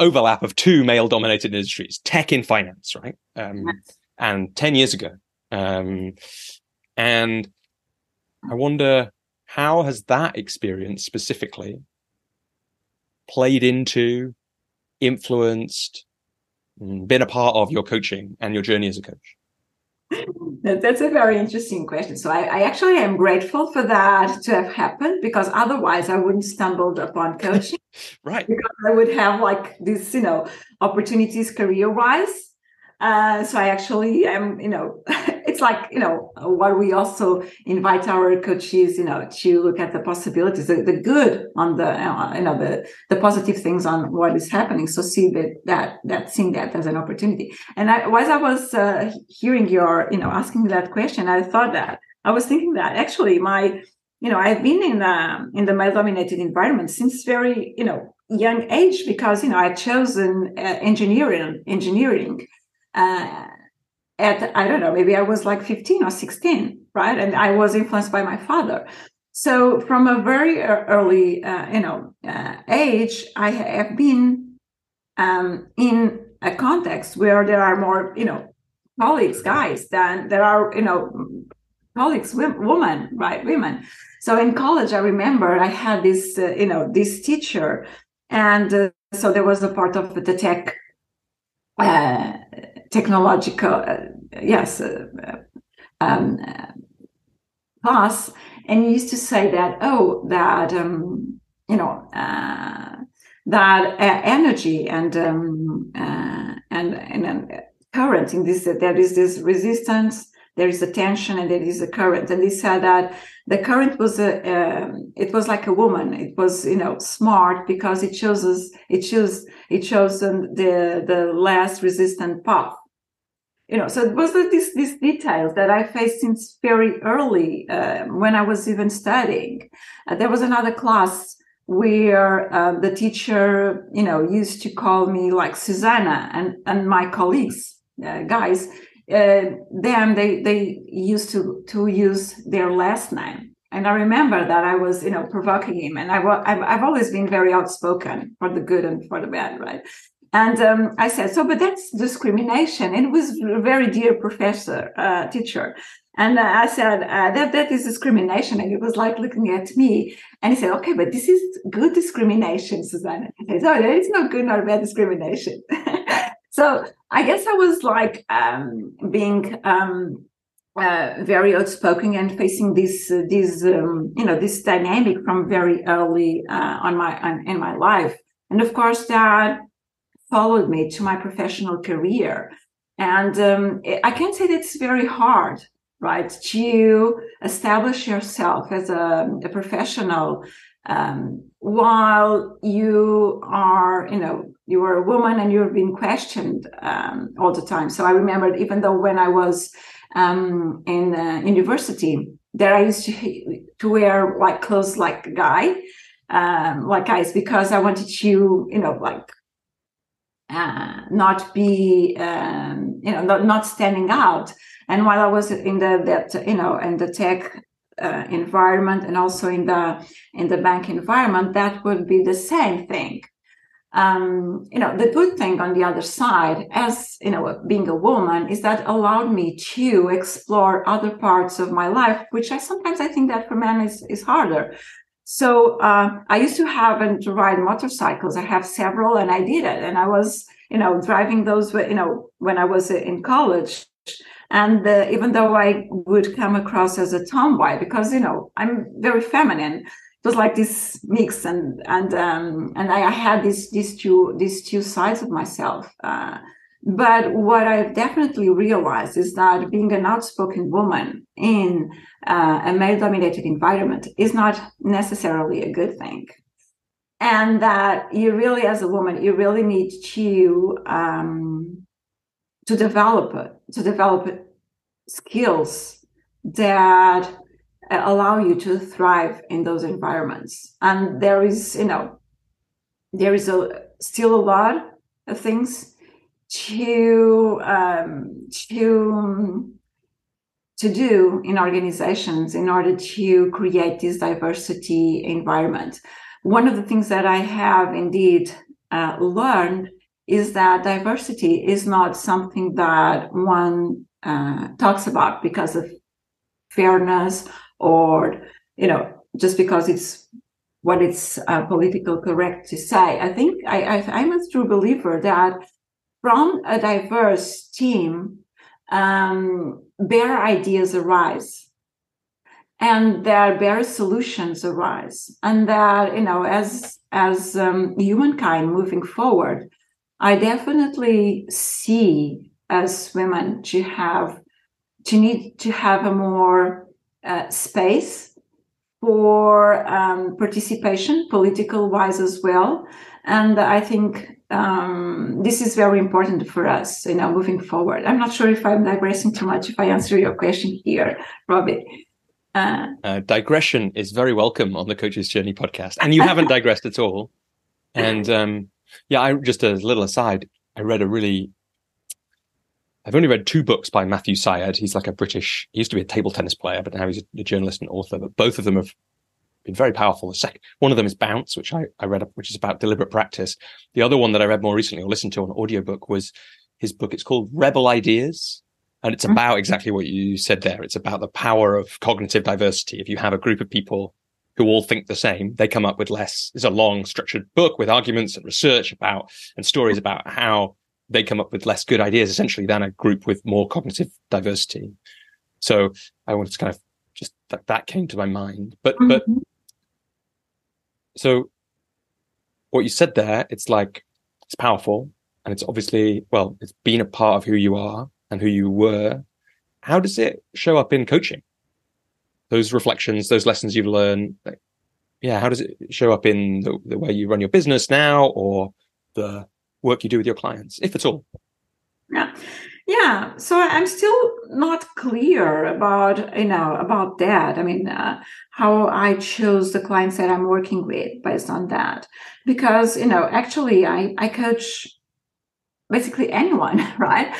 overlap of two male-dominated industries, tech and finance, right? Yes. And 10 years ago. And I wonder, how has that experience specifically played into influenced, been a part of your coaching and your journey as a coach? That's a very interesting question. So I actually am grateful for that to have happened, because otherwise I wouldn't stumbled upon coaching. Right. Because I would have like this, you know, opportunities career-wise. So I actually am, you know, it's like, you know, what we also invite our coaches, you know, to look at the possibilities, the good on the, you know, the positive things on what is happening. So see that seeing that as an opportunity. And as I was hearing your, you know, asking that question, I was thinking that actually my, you know, I've been in the male dominated environment since very, you know, young age, because, you know, I chosen engineering. I don't know, maybe I was like 15 or 16, right? And I was influenced by my father. So from a very early, age, I have been in a context where there are more, you know, colleagues, guys, than there are, you know, colleagues, women, right? Women. So in college, I remember I had this, this teacher. And so there was a part of the technological class, and he used to say that energy and current in this, there is this resistance, there is a tension, and there is a current. And he said that the current was it was like a woman. It was, you know, smart, because it chose the less resistant path. You know, so it was these details that I faced since very early when I was even studying. There was another class where the teacher, you know, used to call me like Susana, and my colleagues, guys. Then they used to use their last name. And I remember that I was, you know, provoking him. And I've always been very outspoken, for the good and for the bad, right? And I said, so, but that's discrimination. And it was a very dear teacher. And I said, that is discrimination. And he was like looking at me. And he said, okay, but this is good discrimination, Susana. I said, oh, it's not good nor bad discrimination. So I guess I was like being very outspoken and facing this dynamic from very early in my life, and of course that followed me to my professional career. And I can say that's very hard, right, to establish yourself as a professional while you are, you know, you were a woman and you've been questioned all the time. So I remembered, even though when I was in university, there I used to wear like clothes like a guy, like guys, because I wanted to, you know, like not be, you know, not standing out. And while I was in the tech environment, and also in the bank environment, that would be the same thing. You know, the good thing on the other side, as you know, being a woman, is that allowed me to explore other parts of my life, which I think that for men is harder. So I used to have and to ride motorcycles. I have several, and I did it. And I was, you know, driving those, you know, when I was in college. And even though I would come across as a tomboy, because, you know, I'm very feminine. It was like this mix, and I had these two sides of myself. But what I've definitely realized is that being an outspoken woman in a male-dominated environment is not necessarily a good thing, and that you really, as a woman, you really need to develop skills that allow you to thrive in those environments. And there is still a lot of things to do in organizations in order to create this diversity environment. One of the things that I have indeed learned is that diversity is not something that one talks about because of fairness, or, you know, just because it's what it's politically correct to say. I think I'm a true believer that from a diverse team, better ideas arise, and there are better solutions arise, and that, you know, as humankind moving forward, I definitely see as women to need to have a more space for participation, political wise as well. And I think this is very important for us, you know, moving forward. I'm not sure if I'm digressing too much, if I answer your question here, Robbie. Digression is very welcome on the Coach's Journey podcast, and you haven't digressed at all. And I just a little aside, I've only read two books by Matthew Syed. He's like he used to be a table tennis player, but now he's a journalist and author, but both of them have been very powerful. The second one of them is Bounce, which I read, which is about deliberate practice. The other one that I read more recently or listened to on audiobook was his book. It's called Rebel Ideas. And it's about exactly what you said there. It's about the power of cognitive diversity. If you have a group of people who all think the same, they come up with less. It's a long, structured book with arguments and research about and stories about how they come up with less good ideas, essentially, than a group with more cognitive diversity. So I wanted to kind of just that came to my mind. But so what you said there, it's like it's powerful, and it's obviously, well, it's been a part of who you are and who you were. How does it show up in coaching? Those reflections, those lessons you've learned, how does it show up in the way you run your business now, or the work you do with your clients, if at all? Yeah. So I'm still not clear about that. I mean, how I chose the clients that I'm working with based on that, because, you know, actually I coach basically anyone, right?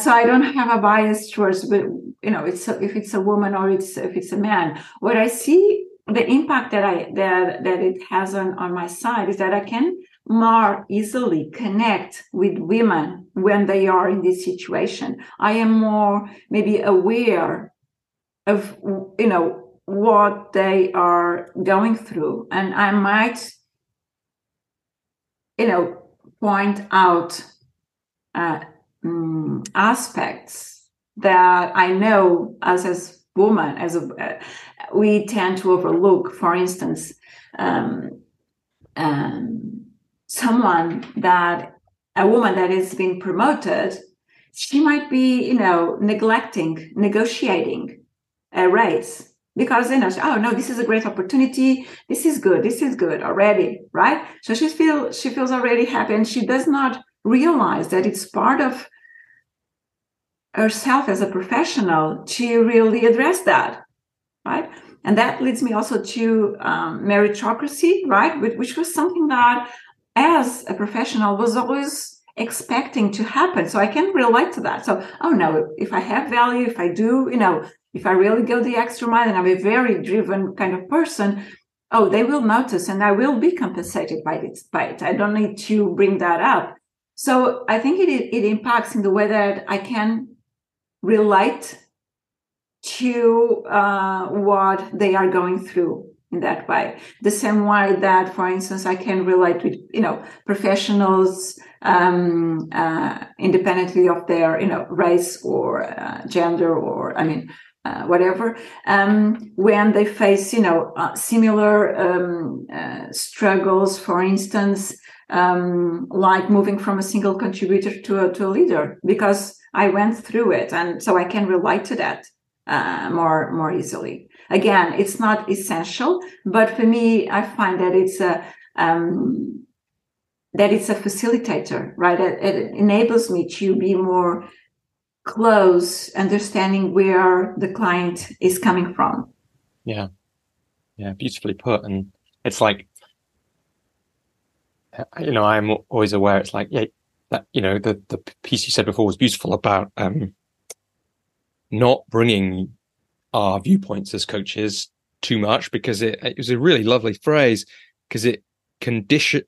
So I don't have a bias towards, you know, if it's a woman or if it's a man. What I see, the impact that it has on my side is that I can more easily connect with women when they are in this situation. I am more maybe aware of, you know, what they are going through, and I might, you know, point out aspects that I know as woman, we tend to overlook. For instance, a woman that has been promoted, she might be, you know, negotiating a raise because, you know, oh no, this is a great opportunity. This is good already, right? So she feels already happy, and she does not realize that it's part of herself as a professional to really address that, right? And that leads me also to meritocracy, right? Which was something that as a professional was always expecting to happen. So I can relate to that. So, oh no, if I have value, if I do, you know, if I really go the extra mile, and I'm a very driven kind of person, oh, they will notice and I will be compensated by it. I don't need to bring that up. So I think it impacts in the way that I can relate to what they are going through in that way. The same way that, for instance, I can relate with, you know, professionals independently of their, you know, race or gender or, I mean, whatever, when they face, you know, similar struggles, for instance, like moving from a single contributor to a leader, because I went through it, and so I can relate to that more easily. Again, it's not essential, but for me, I find that it's a facilitator, right? It enables me to be more close, understanding where the client is coming from. Yeah, beautifully put. And it's like, you know, I'm always aware. It's like, yeah, that, you know, the piece you said before was beautiful about not bringing our viewpoints as coaches too much, because it was a really lovely phrase, because it condition.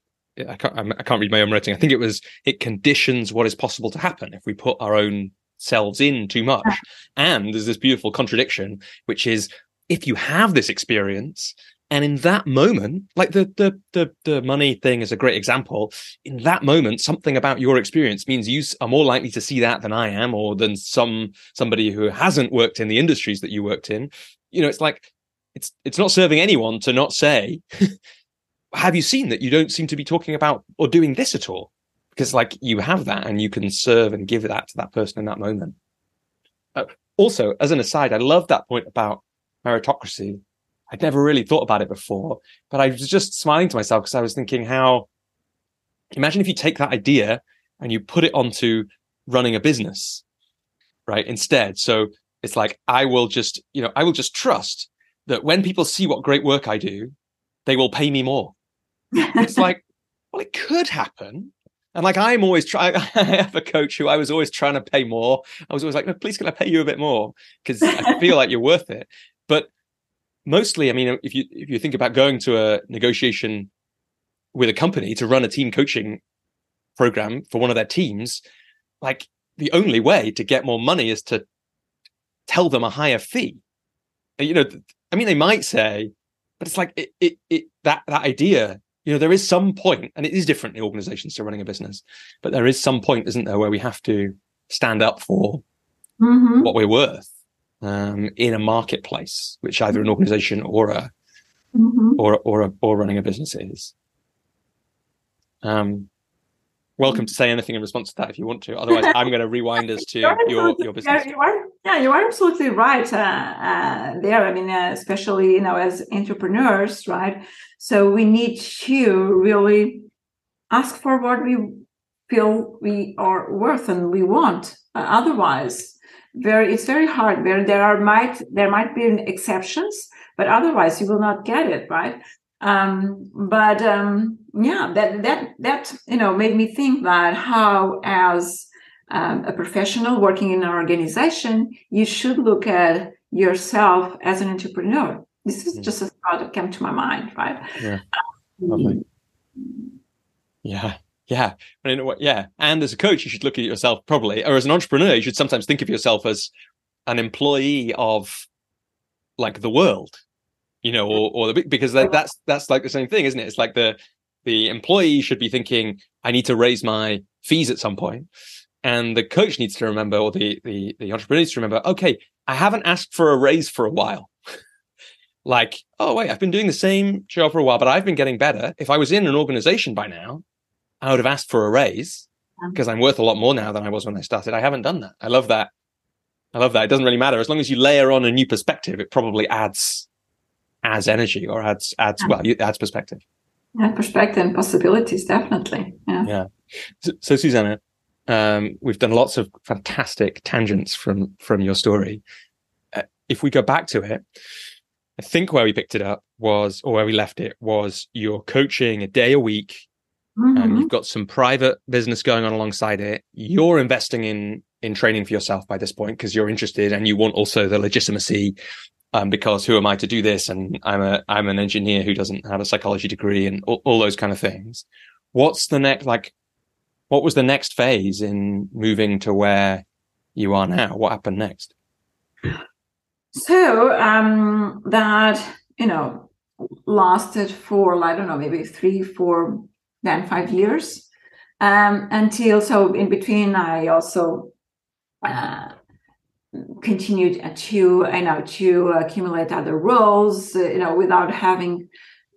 I can't read my own writing. I think it conditions what is possible to happen if we put our own selves in too much. And there's this beautiful contradiction, which is if you have this experience, And in that moment, like the money thing is a great example. In that moment, something about your experience means you are more likely to see that than I am, or than somebody who hasn't worked in the industries that you worked in. You know, it's like, it's not serving anyone to not say, have you seen that you don't seem to be talking about or doing this at all? Because like you have that and you can serve and give that to that person in that moment. Also, as an aside, I love that point about meritocracy. I'd never really thought about it before, but I was just smiling to myself because I was thinking how, imagine if you take that idea and you put it onto running a business, right? Instead. So it's like, I will just trust that when people see what great work I do, they will pay me more. It's like, well, it could happen. And like, I have a coach who I was always trying to pay more. I was always like, no, please, can I pay you a bit more? Because I feel like you're worth it. But mostly, I mean, if you think about going to a negotiation with a company to run a team coaching program for one of their teams, like the only way to get more money is to tell them a higher fee. You know, I mean, they might say, but it's like that idea. You know, there is some point, and it is different in organizations to running a business, but there is some point, isn't there, where we have to stand up for what we're worth. In a marketplace, which either an organization or a or running a business is. Welcome to say anything in response to that if you want to. Otherwise, I'm going to rewind us to your business. You are absolutely right there. I mean, especially as entrepreneurs, right? So we need to really ask for what we feel we are worth and we want. Otherwise. It's very hard. There might be exceptions, but otherwise you will not get it, right? That made me think that how as a professional working in an organization, you should look at yourself as an entrepreneur. This is just a thought that came to my mind, right? Yeah. Lovely. Yeah. Yeah. Yeah. And as a coach, you should look at yourself probably, or as an entrepreneur, you should sometimes think of yourself as an employee of like the world, because that's like the same thing, isn't it? It's like the employee should be thinking, I need to raise my fees at some point. And the coach needs to remember, or the entrepreneur needs to remember, okay, I haven't asked for a raise for a while. Like, oh wait, I've been doing the same job for a while, but I've been getting better. If I was in an organization by now, I would have asked for a raise because I'm worth a lot more now than I was when I started. I haven't done that. I love that. It doesn't really matter. As long as you layer on a new perspective, it probably adds energy or adds perspective. Yeah, perspective and possibilities, definitely. Yeah. So Susana, we've done lots of fantastic tangents from your story. If we go back to it, I think where we picked it up was, or where we left it was, you're coaching a day a week. You've got some private business going on alongside it. You're investing in training for yourself by this point because you're interested and you want also the legitimacy because who am I to do this? And I'm an engineer who doesn't have a psychology degree and all those kind of things. What's the next, what was the next phase in moving to where you are now? What happened next? So lasted for, maybe 3-4 then 5 years in between I also continued to accumulate other roles, without having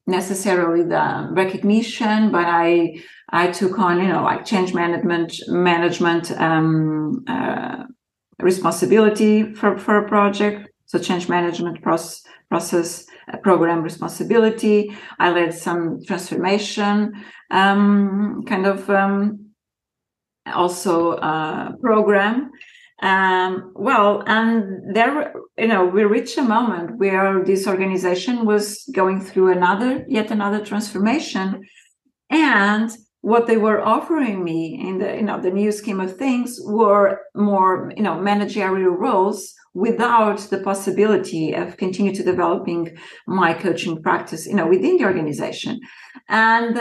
necessarily the recognition, but I took on, change management responsibility for a project. So change management process program responsibility. I led some transformation program. And there, we reached a moment where this organization was going through yet another transformation, and what they were offering me in the new scheme of things were more, managerial roles without the possibility of continue to developing my coaching practice, within the organization. And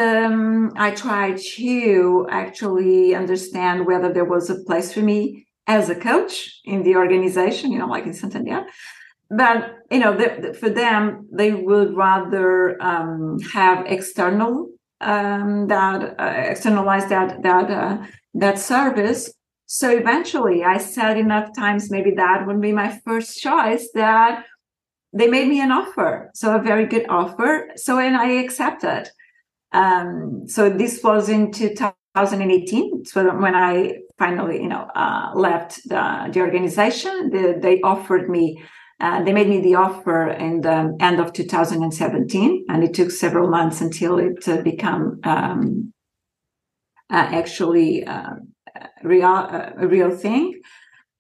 I tried to actually understand whether there was a place for me as a coach in the organization, in Santander. But, you know, for them, they would rather have external externalize that service. So eventually, I said enough times, maybe that would be my first choice, that they made me an offer. So a very good offer. So, and I accepted. So this was in 2018. So when I finally, left the organization, they offered me, they made me the offer in the end of 2017, and it took several months until it became actually a real thing.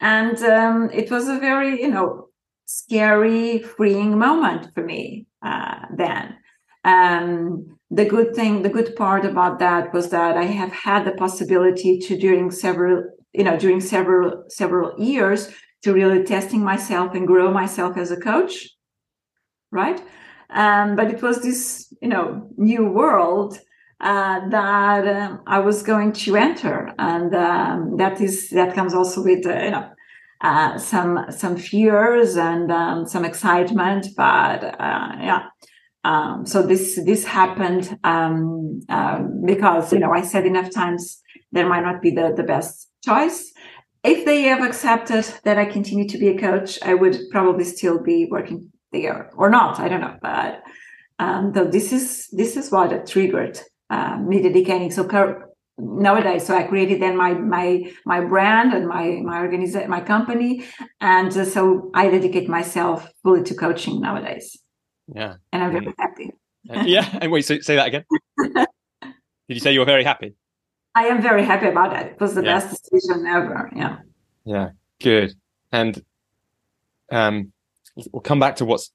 And it was a very, scary, freeing moment for me then. The good part about that was that I have had the possibility to during several years to really testing myself and grow myself as a coach, right? But it was this, new world that I was going to enter, and that comes also with some fears and some excitement, but yeah. So this happened because I said enough times there might not be the best choice. If they have accepted that I continue to be a coach, I would probably still be working there or not. I don't know, but though this is what triggered me dedicating. So nowadays, so I created then my brand and my organization, my company, and so I dedicate myself fully to coaching nowadays. Yeah, and I'm very happy. Yeah, and wait, so say that again. Did you say you were very happy? I am very happy about it. It was the best decision ever. Yeah. Yeah, good. And we'll come back to what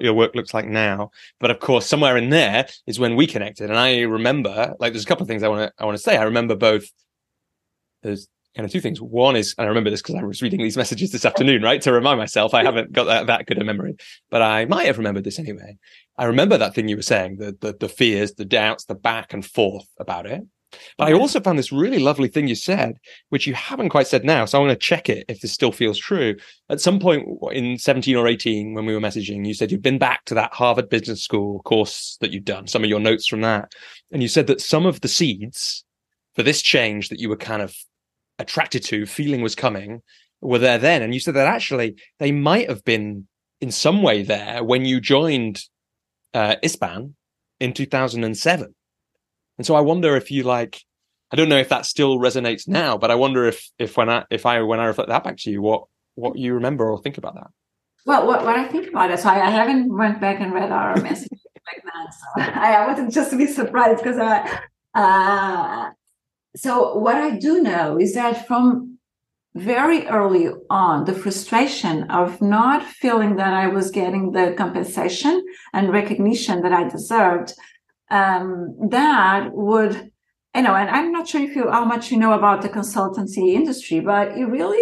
your work looks like now. But of course, somewhere in there is when we connected. And I remember, there's a couple of things I want to say. I remember both. There's kind of two things. One is, and I remember this because I was reading these messages this afternoon, right? To remind myself, I haven't got that good a memory, but I might have remembered this anyway. I remember that thing you were saying, the fears, the doubts, the back and forth about it. But I also found this really lovely thing you said, which you haven't quite said now. So I want to check it if this still feels true. At some point in 17 or 18, when we were messaging, you said you've been back to that Harvard Business School course that you've done, some of your notes from that. And you said that some of the seeds for this change that you were kind of attracted to, feeling was coming, were there then. And you said that actually they might have been in some way there when you joined Isban in 2007. And so I wonder if you I don't know if that still resonates now, but I wonder if when I reflect that back to you, what you remember or think about that. Well, what I think about it, so I haven't went back and read our message like that. So I wasn't just to be surprised because so what I do know is that from very early on, the frustration of not feeling that I was getting the compensation and recognition that I deserved, that would, and I'm not sure how much about the consultancy industry, but it really,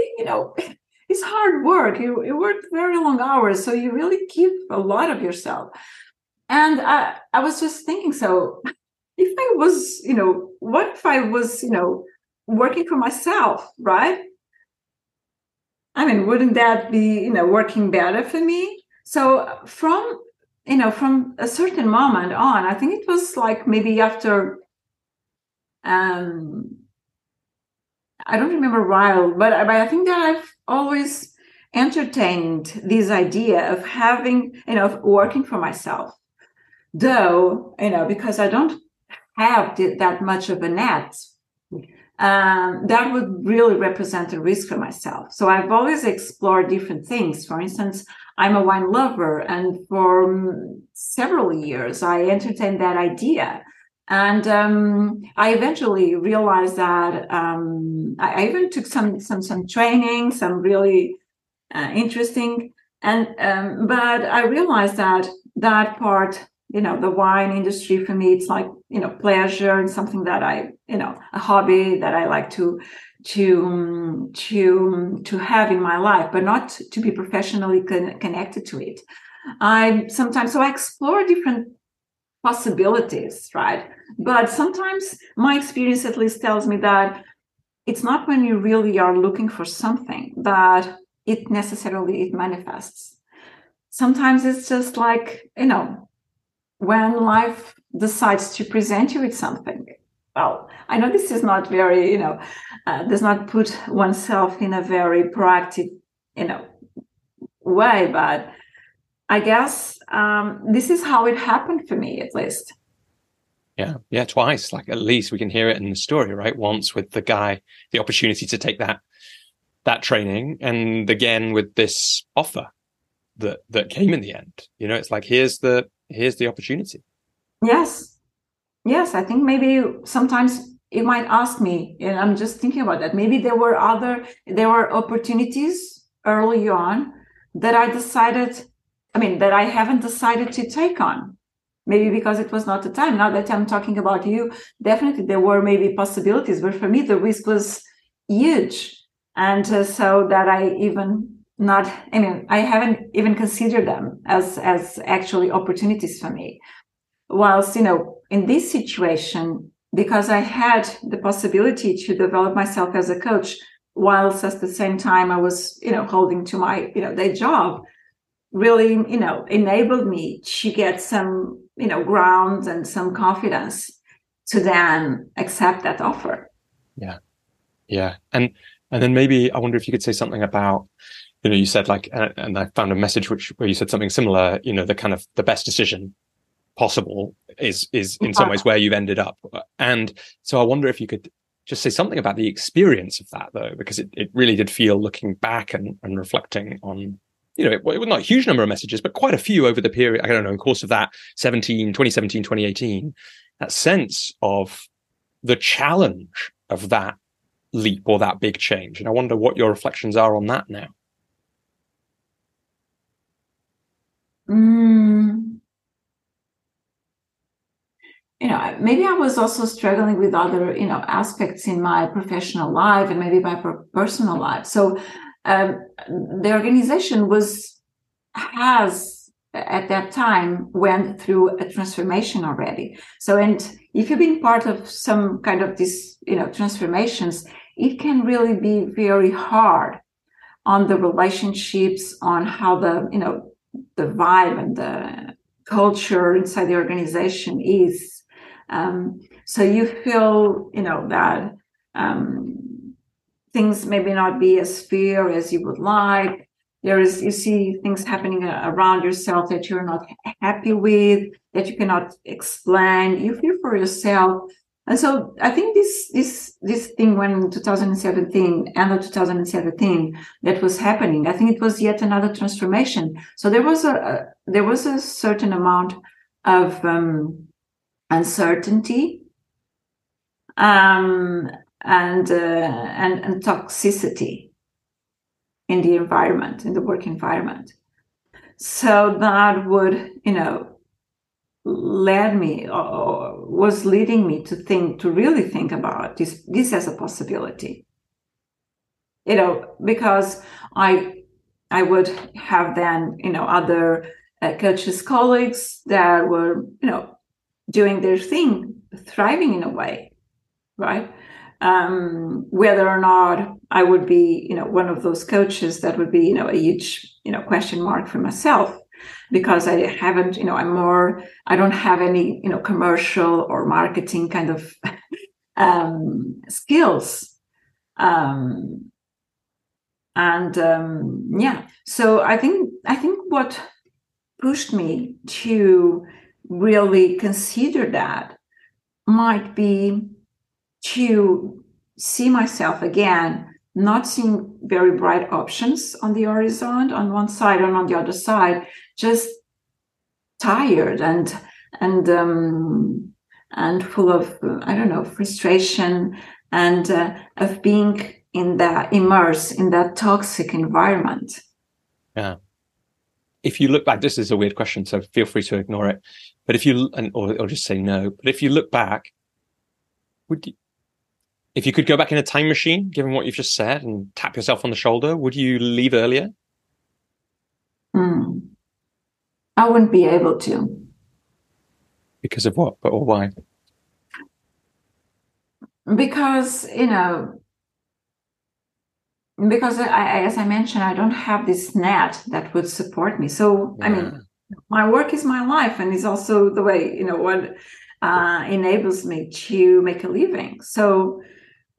it's hard work. You work very long hours, so you really give a lot of yourself. And I was just thinking, so if I was, what if I was, working for myself, right? I mean, wouldn't that be, working better for me? So from a certain moment on, I think it was maybe after, I don't remember while, but I think that I've always entertained this idea of having, of working for myself. Though, because I don't have that much of a net, that would really represent a risk for myself. So I've always explored different things. For instance, I'm a wine lover, and for several years I entertained that idea. And I eventually realized that I even took some training, some really interesting. And but I realized that part, the wine industry for me, it's pleasure and something that I, a hobby that I like to have in my life, but not to be professionally connected to it. I explore different possibilities, right? But sometimes my experience at least tells me that it's not when you really are looking for something that it necessarily manifests. sometimes it's just like, you know, when life decides to present you with something. Well, I know this is not very, you know, does not put oneself in a very proactive, you know, way, but I guess this is how it happened for me, at least. Yeah, twice. Like, at least we can hear it in the story, right? Once with the guy, the opportunity to take that training, and again with this offer that came in the end. You know, it's like, here's the opportunity. Yes, I think maybe sometimes you might ask me, and I'm just thinking about that. Maybe there were opportunities early on that I haven't decided to take on. Maybe because it was not the time. Now that I'm talking about you, definitely there were maybe possibilities, but for me, the risk was huge. And so that I haven't even considered them as actually opportunities for me. Whilst, you know, in this situation, because I had the possibility to develop myself as a coach, whilst at the same time I was, you know, holding to my, you know, day job, really, you know, enabled me to get some, you know, ground and some confidence to then accept that offer. Yeah. And then maybe I wonder if you could say something about, you know, you said like, and I found a message where you said something similar, you know, the kind of the best decision possible is in some ways where you've ended up. And so I wonder if you could just say something about the experience of that, though, because it really did feel, looking back and reflecting on, you know, it was not a huge number of messages, but quite a few over the period, I don't know, in the course of that 2017, 2018, that sense of the challenge of that leap or that big change. And I wonder what your reflections are on that now. You know, maybe I was also struggling with other, you know, aspects in my professional life and maybe my personal life. So the organization has at that time went through a transformation already. So, and if you've been part of some kind of this, you know, transformations, it can really be very hard on the relationships, on how the, you know, the vibe and the culture inside the organization is. So you feel, you know, that, things maybe not be as fair as you would like. You see things happening around yourself that you're not happy with, that you cannot explain. You feel for yourself. And so I think this thing when 2017, end of 2017, that was happening, I think it was yet another transformation. So there was a certain amount of uncertainty. And toxicity in the environment, in the work environment. So that would, you know, was leading me to really think about this as a possibility. You know, because I would have then, you know, other coaches, colleagues that were, you know, doing their thing, thriving in a way, right? Whether or not I would be, you know, one of those coaches, that would be, you know, a huge, you know, question mark for myself, because I haven't, you know, I don't have any, you know, commercial or marketing kind of skills. Yeah, so I think what pushed me to really consider that might be to see myself again, not seeing very bright options on the horizon on one side and on the other side, just tired and full of, I don't know, frustration and of being immersed in that toxic environment. Yeah. If you look back, this is a weird question, so feel free to ignore it. But or just say no. But if you look back, if you could go back in a time machine, given what you've just said, and tap yourself on the shoulder, would you leave earlier? I wouldn't be able to. Because of what? Or why? Because, you know, because I, as I mentioned, I don't have this net that would support me. So, yeah. I mean, my work is my life, and it's also the way, you know, what enables me to make a living. So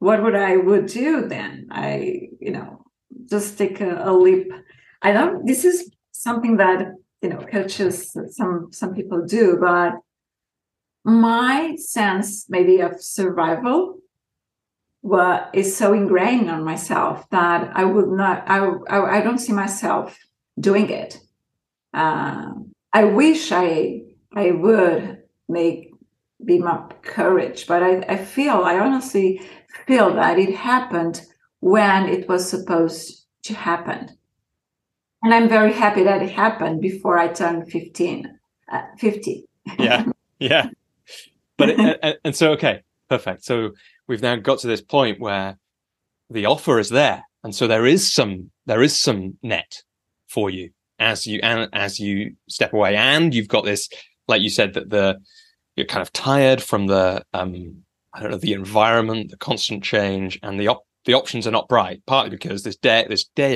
what would I would do then? I, you know, just take a leap. I don't, this is something that, you know, coaches, some people do, but my sense maybe of survival is so ingrained on myself that I would not, I don't see myself doing it. I wish I would be more courage, but I honestly feel that it happened when it was supposed to happen. And I'm very happy that it happened before I turned 50. Yeah, yeah. But and so, okay, perfect. So we've now got to this point where the offer is there, and so there is some net for you as you step away, and you've got this, like you said, that you're kind of tired from the the environment, the constant change, and the options are not bright, partly because this day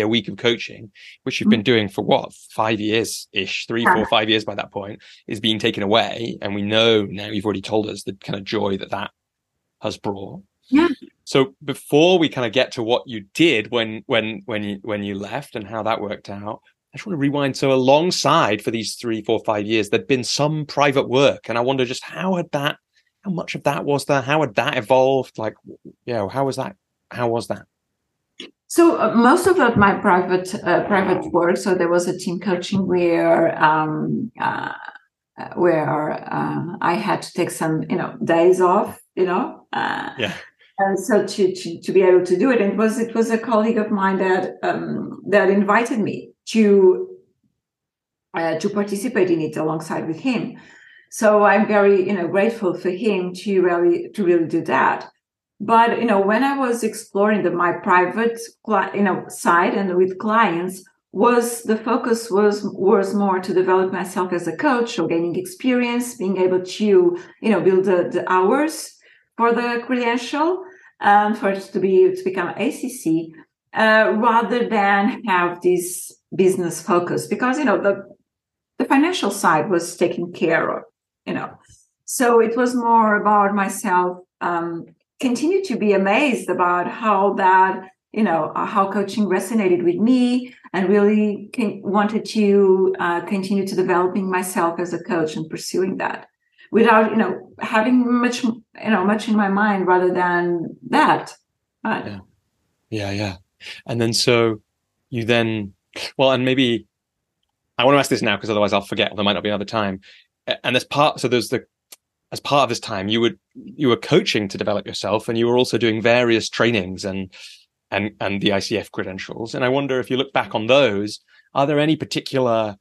a week of coaching, which you've been doing for 5 years by that point, is being taken away. And we know now, you've already told us the kind of joy that has brought. Yeah. So before we kind of get to what you did when you left and how that worked out, I just want to rewind. So alongside for these 3, 4, 5 years, there'd been some private work. And I wonder just how much of that was there? How had that evolved? Like, you know, how was that? So most of my private work. So there was a team coaching where I had to take some, you know, days off, you know, and so to be able to do it. And it was a colleague of mine that invited me to participate in it alongside with him. So I'm very, you know, grateful for him to really do that. But, you know, when I was exploring my private, you know, side and with clients, the focus was more to develop myself as a coach, or gaining experience, being able to, you know, build the hours for the credential, for it to become ACC, rather than have this business focus, because, you know, the financial side was taken care of, you know. So it was more about myself. Continue to be amazed about how that, you know, how coaching resonated with me, and really wanted to continue to developing myself as a coach and pursuing that without, you know, having much, you know, much in my mind rather than that. Right. Yeah. And then so you then, well, and maybe I want to ask this now because otherwise I'll forget. There might not be another time. And as part of this time, you were coaching to develop yourself, and you were also doing various trainings and the ICF credentials. And I wonder, if you look back on those, are there any particular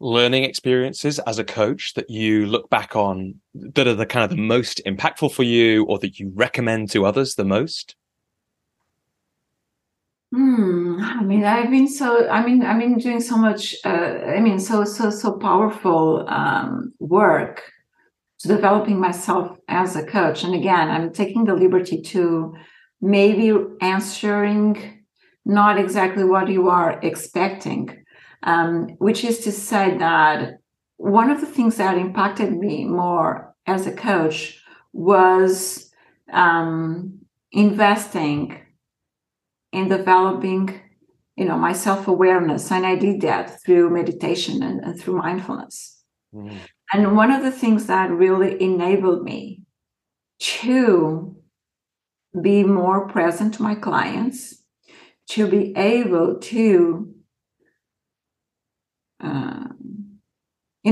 learning experiences as a coach that you look back on that are the kind of the most impactful for you, or that you recommend to others the most? I mean, I've been doing so much. So powerful work. To developing myself as a coach. And again, I'm taking the liberty to maybe answering not exactly what you are expecting, which is to say that one of the things that impacted me more as a coach was investing in developing, you know, my self-awareness. And I did that through meditation and through mindfulness. Mm-hmm. And one of the things that really enabled me to be more present to my clients, to be able to, you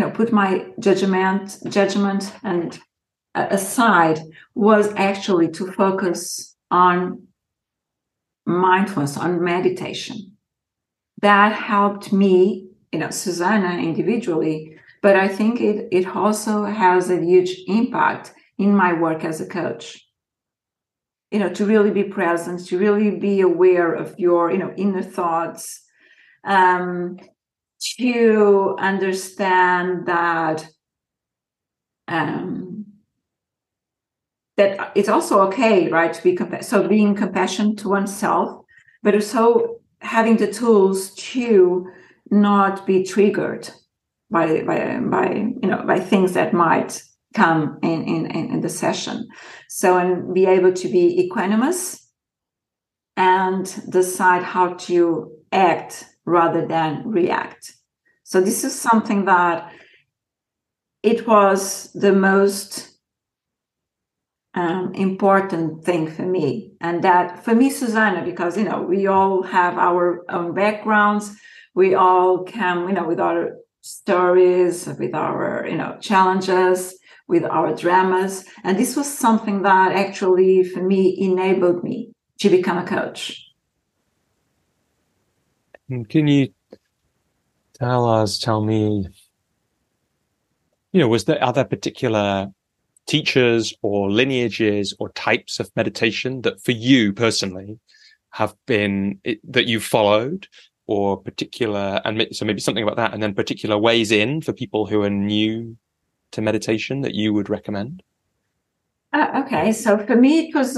know, put my judgment and aside, was actually to focus on mindfulness, on meditation. That helped me, you know, Susana individually. But I think it also has a huge impact in my work as a coach, you know, to really be present, to really be aware of your, you know, inner thoughts, to understand that, that it's also okay, right, to be compassionate. So being compassionate to oneself but also having the tools to not be triggered by things that might come in the session. So, and be able to be equanimous and decide how to act rather than react. So this is something that it was the most important thing for me. And that for me, Susana, because, you know, we all have our own backgrounds. We all come, you know, with our stories, with our, you know, challenges, with our dramas. And this was something that actually for me enabled me to become a coach. Can you tell me, you know, was there other particular teachers or lineages or types of meditation that for you personally have been, that you followed, or particular, and so maybe something about that, and then particular ways in for people who are new to meditation that you would recommend? Okay, so for me, it was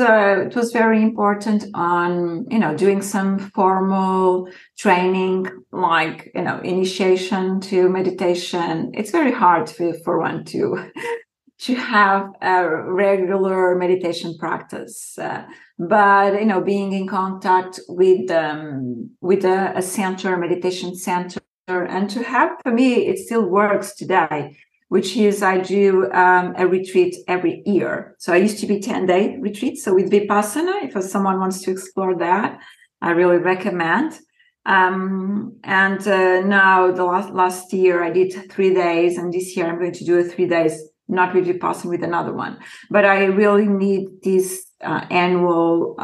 very important on, you know, doing some formal training, like, you know, initiation to meditation. It's very hard for one to have a regular meditation practice, but, you know, being in contact with a center, meditation center, and to have, for me, it still works today, which is I do a retreat every year. So I used to be 10-day retreat. So with Vipassana, if someone wants to explore that, I really recommend. Now the last year I did 3 days, and this year I'm going to do 3 days, not with Vipassana, with another one. But I really need this annual,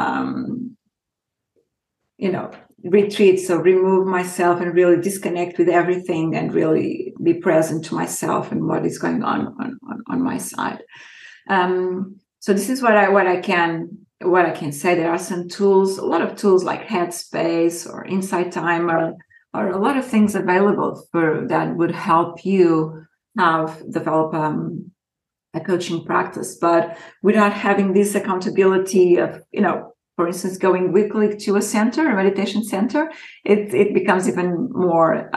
retreat, so remove myself and really disconnect with everything and really be present to myself and what is going on my side. So this is what I can say. There are some tools, a lot of tools like Headspace or Insight Timer, or a lot of things available for that would help you develop a coaching practice. But without having this accountability of, you know, for instance, going weekly to a meditation center, it becomes even more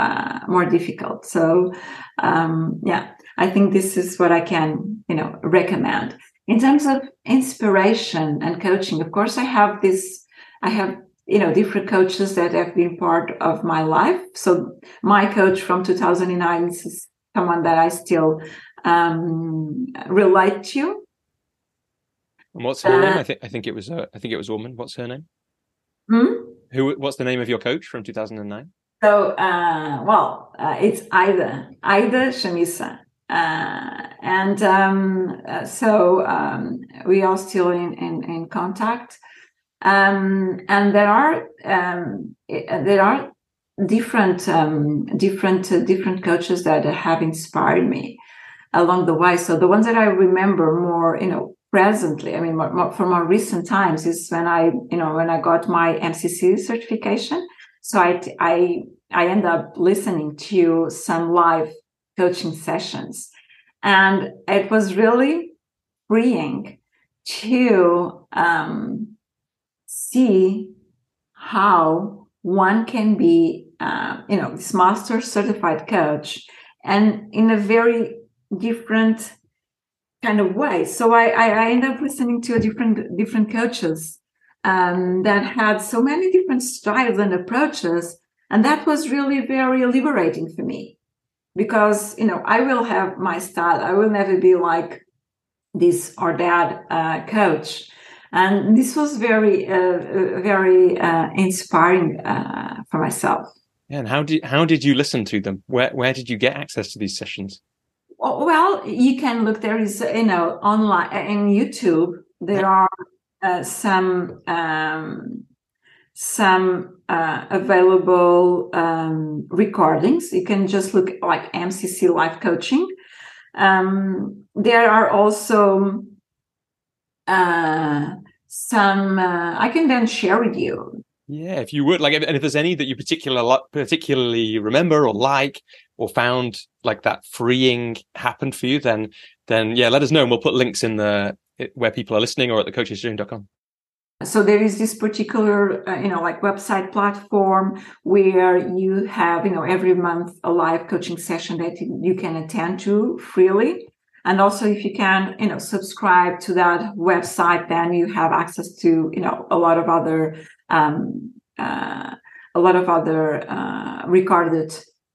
difficult. So, I think this is what I can, you know, recommend. In terms of inspiration and coaching, of course, I have, you know, different coaches that have been part of my life. So my coach from 2009 is someone that I still relate to. And what's her name? I think it was Orman. What's her name? What's the name of your coach from 2009? So, it's Aida Shamisa. We are still in contact. And there are different coaches that have inspired me along the way. So the ones that I remember more, you know, presently, I mean, for more recent times, is when I got my MCC certification. So I end up listening to some live coaching sessions, and it was really freeing to see how one can be, this master certified coach, and in a very different kind of way. So I end up listening to different coaches that had so many different styles and approaches, and that was really very liberating for me, because, you know, I will have my style. I will never be like this or that coach, and this was very inspiring for myself. Yeah, and how did you listen to them? Where did you get access to these sessions? Well, you can look. There is, you know, online in YouTube. There are some available recordings. You can just look like MCC Life Coaching. There are also some I can then share with you. Yeah, if you would like, and if there's any that you particularly remember or like, or found like that freeing happened for you, then yeah, let us know, and we'll put links in where people are listening, or at thecoachesjourney.com. So there is this particular, website platform where you have, every month a live coaching session that you can attend to freely. And also, if you can, subscribe to that website, then you have access to, a lot of other recorded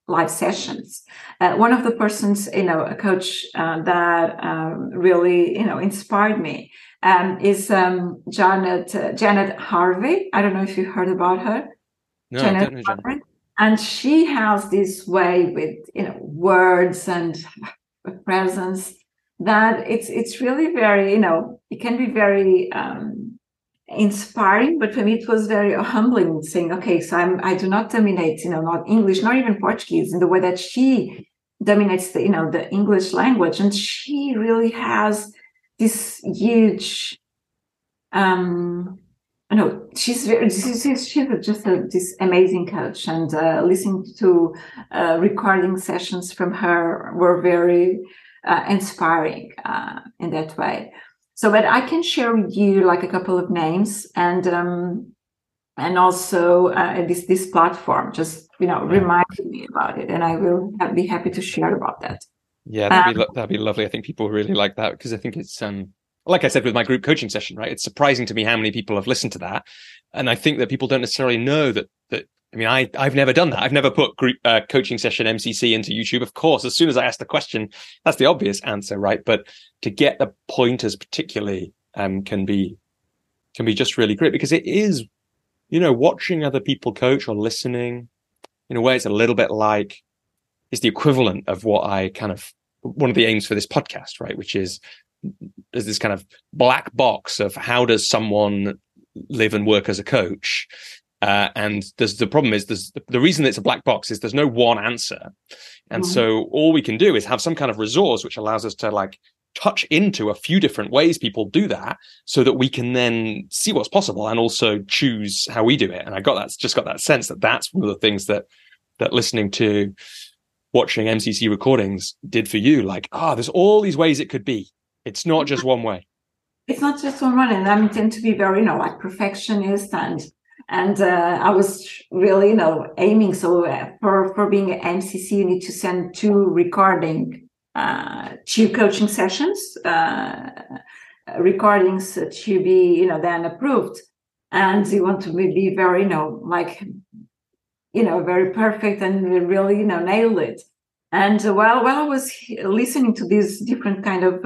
live sessions. One of the persons, a coach that really, inspired me is Janet Harvey. I don't know if you heard about her. No, Janet Harvey. And she has this way with, words and presence that it's really very, it can be very inspiring, but for me it was very humbling, saying, okay, so I do not dominate, not English, not even Portuguese in the way that she dominates the, the English language. And she really has this huge, she's just this amazing coach, and listening to recording sessions from her were very inspiring in that way. So, but I can share with you like a couple of names and also this platform. Just remind me about it, and I will be happy to share about that. Yeah, that'd be lovely. I think people really like that, because I think it's like I said with my group coaching session, right? It's surprising to me how many people have listened to that, and I think that people don't necessarily know that. I mean, I've never done that. I've never put group coaching session MCC into YouTube. Of course, as soon as I ask the question, that's the obvious answer, right? But to get the pointers particularly can be just really great, because it is, watching other people coach or listening in a way, it's a little bit like, it's the equivalent of what one of the aims for this podcast, right? Which is this kind of black box of how does someone live and work as a coach? And the problem is, the reason it's a black box is there's no one answer. And so all we can do is have some kind of resource which allows us to touch into a few different ways people do that, so that we can then see what's possible and also choose how we do it. And I got that sense that that's one of the things that listening to, watching MCC recordings did for you. There's all these ways it could be. It's not just one way. It's not just one way. And I tend to be very, perfectionist and I was really, aiming. So for being an MCC, you need to send 2 coaching sessions, recordings to be, then approved. And you want to be very, very perfect and really, nailed it. And while I was listening to these different kind of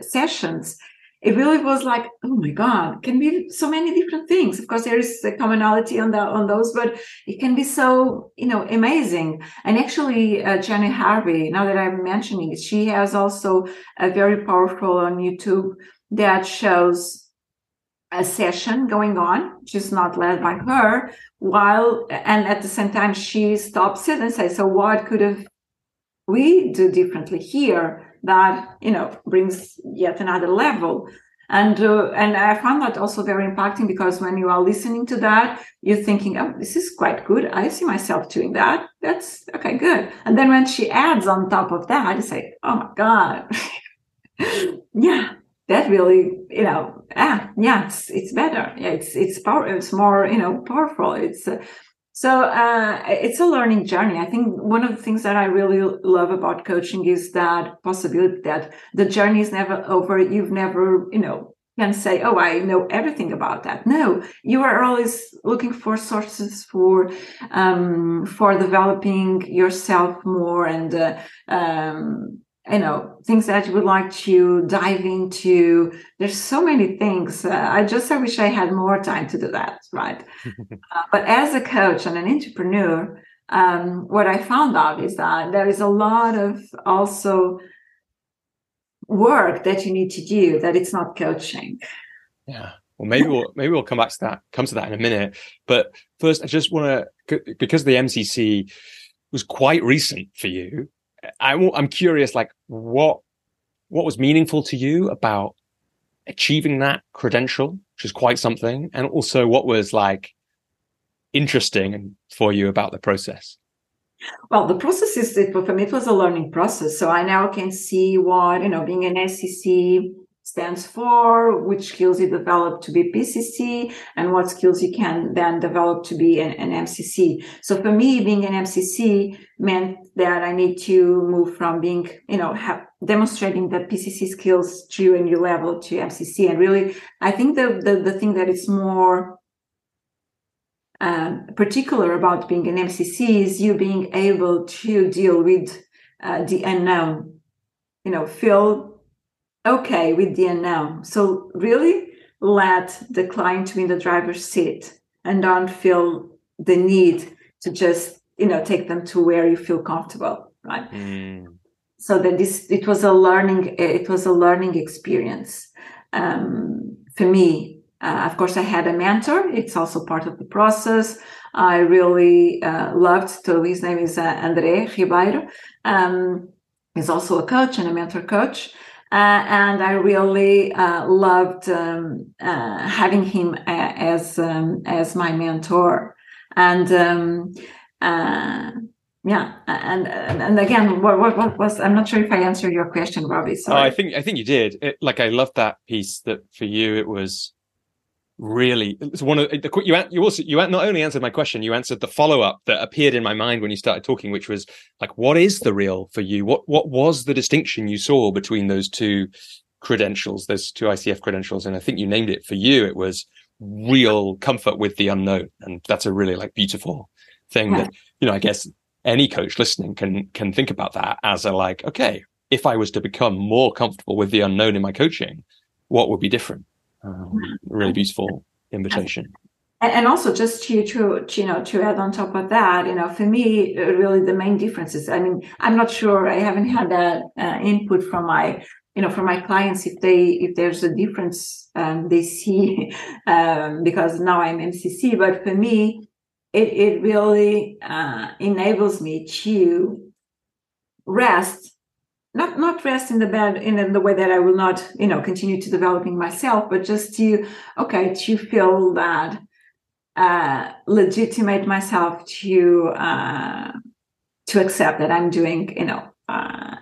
sessions, it really was like, oh my God, can be so many different things. Of course, there is a commonality on those, but it can be so, amazing. And actually, Janet Harvey, now that I'm mentioning it, she has also a very powerful on YouTube that shows a session going on, just not led by her, and at the same time, she stops it and says, so what could have we do differently here that, brings yet another level. And I found that also very impacting, because when you are listening to that, you're thinking, oh, this is quite good. I see myself doing that. That's okay, good. And then when she adds on top of that, you say, oh my God, yeah. That really, it's better. Yeah, it's more, powerful. It's it's a learning journey. I think one of the things that I really love about coaching is that possibility that the journey is never over. You've never, can say, oh, I know everything about that. No, you are always looking for sources for developing yourself more and, things that you would like to dive into. There's so many things. I wish I had more time to do that, right? But as a coach and an entrepreneur, what I found out is that there is a lot of also work that you need to do that it's not coaching. Yeah. Well, maybe we'll come to that in a minute. But first, I just want to, because the MCC was quite recent for you, I'm curious, what was meaningful to you about achieving that credential, which is quite something, and also what was interesting for you about the process? Well, the process is for me it was a learning process, so I now can see what being an SEC stands for, which skills you develop to be PCC, and what skills you can then develop to be an MCC. So for me, being an MCC meant that I need to move from being, demonstrating the PCC skills to a new level to MCC. And really, I think the thing that is more particular about being an MCC is you being able to deal with the unknown, feel okay with the unknown. So really let the client to be in the driver's seat and don't feel the need to just, take them to where you feel comfortable, right? Mm. So that it was a learning experience for me. Of course, I had a mentor. It's also part of the process. I really loved. So his name is Andrei Ribeiro. He's also a coach and a mentor coach. And I really loved having him as my mentor. And and again, what was? I'm not sure if I answered your question, Robbie. Sorry. Oh, I think you did. I love that piece that for you it was. Really, it's one of the you not only answered my question, you answered the follow-up that appeared in my mind when you started talking, which was like, what is the real for you? What was the distinction you saw between those two credentials, those two ICF credentials? And I think you named it for you. It was real comfort with the unknown, and that's a really beautiful thing that I guess any coach listening can think about that as a okay, if I was to become more comfortable with the unknown in my coaching, what would be different? Really beautiful invitation, and also just to add on top of that, for me, really the main differences. I mean, I'm not sure. I haven't had that input from my clients if there's a difference they see because now I'm MCC. But for me, it really enables me to rest. Not rest in the bed in the way that I will not, continue to developing myself, but just to feel that, legitimate myself to accept that I'm doing, that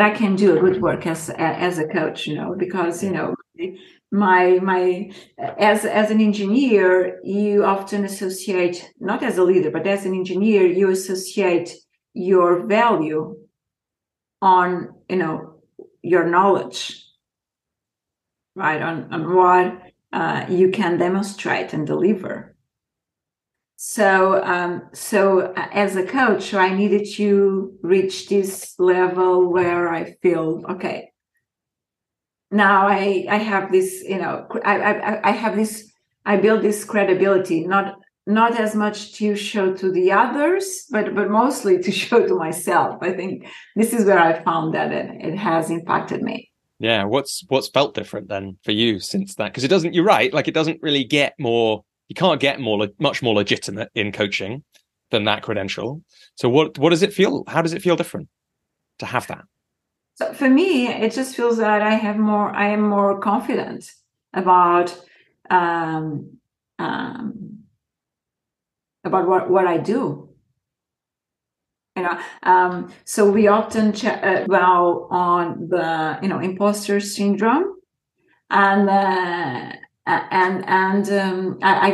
I can do a good work as a coach, because, my as an engineer, you often associate, not as a leader, but as an engineer, you associate your value on your knowledge, right? On what you can demonstrate and deliver. So as a coach, I needed to reach this level where I feel okay. Now I have this, I have this. I build this credibility, not as much to show to the others, but mostly to show to myself. I think this is where I found that it has impacted me. Yeah. What's felt different then for you since that? Because it doesn't, you're right. It doesn't really get more, you can't get much more legitimate in coaching than that credential. So what does it feel? How does it feel different to have that? So for me, it just feels that I am more confident about, about what I do, So we often dwell on the imposter syndrome, and I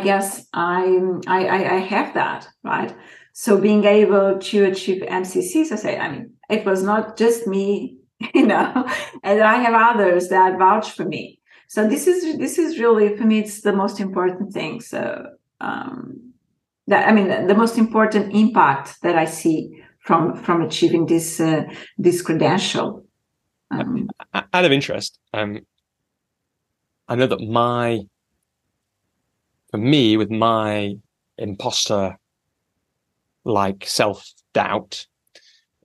guess I have that, right? So being able to achieve MCCs, it was not just me, and I have others that vouch for me. So this is really for me it's the most important thing. So. The most important impact that I see from achieving this credential. Out of interest, I know that with my imposter self-doubt,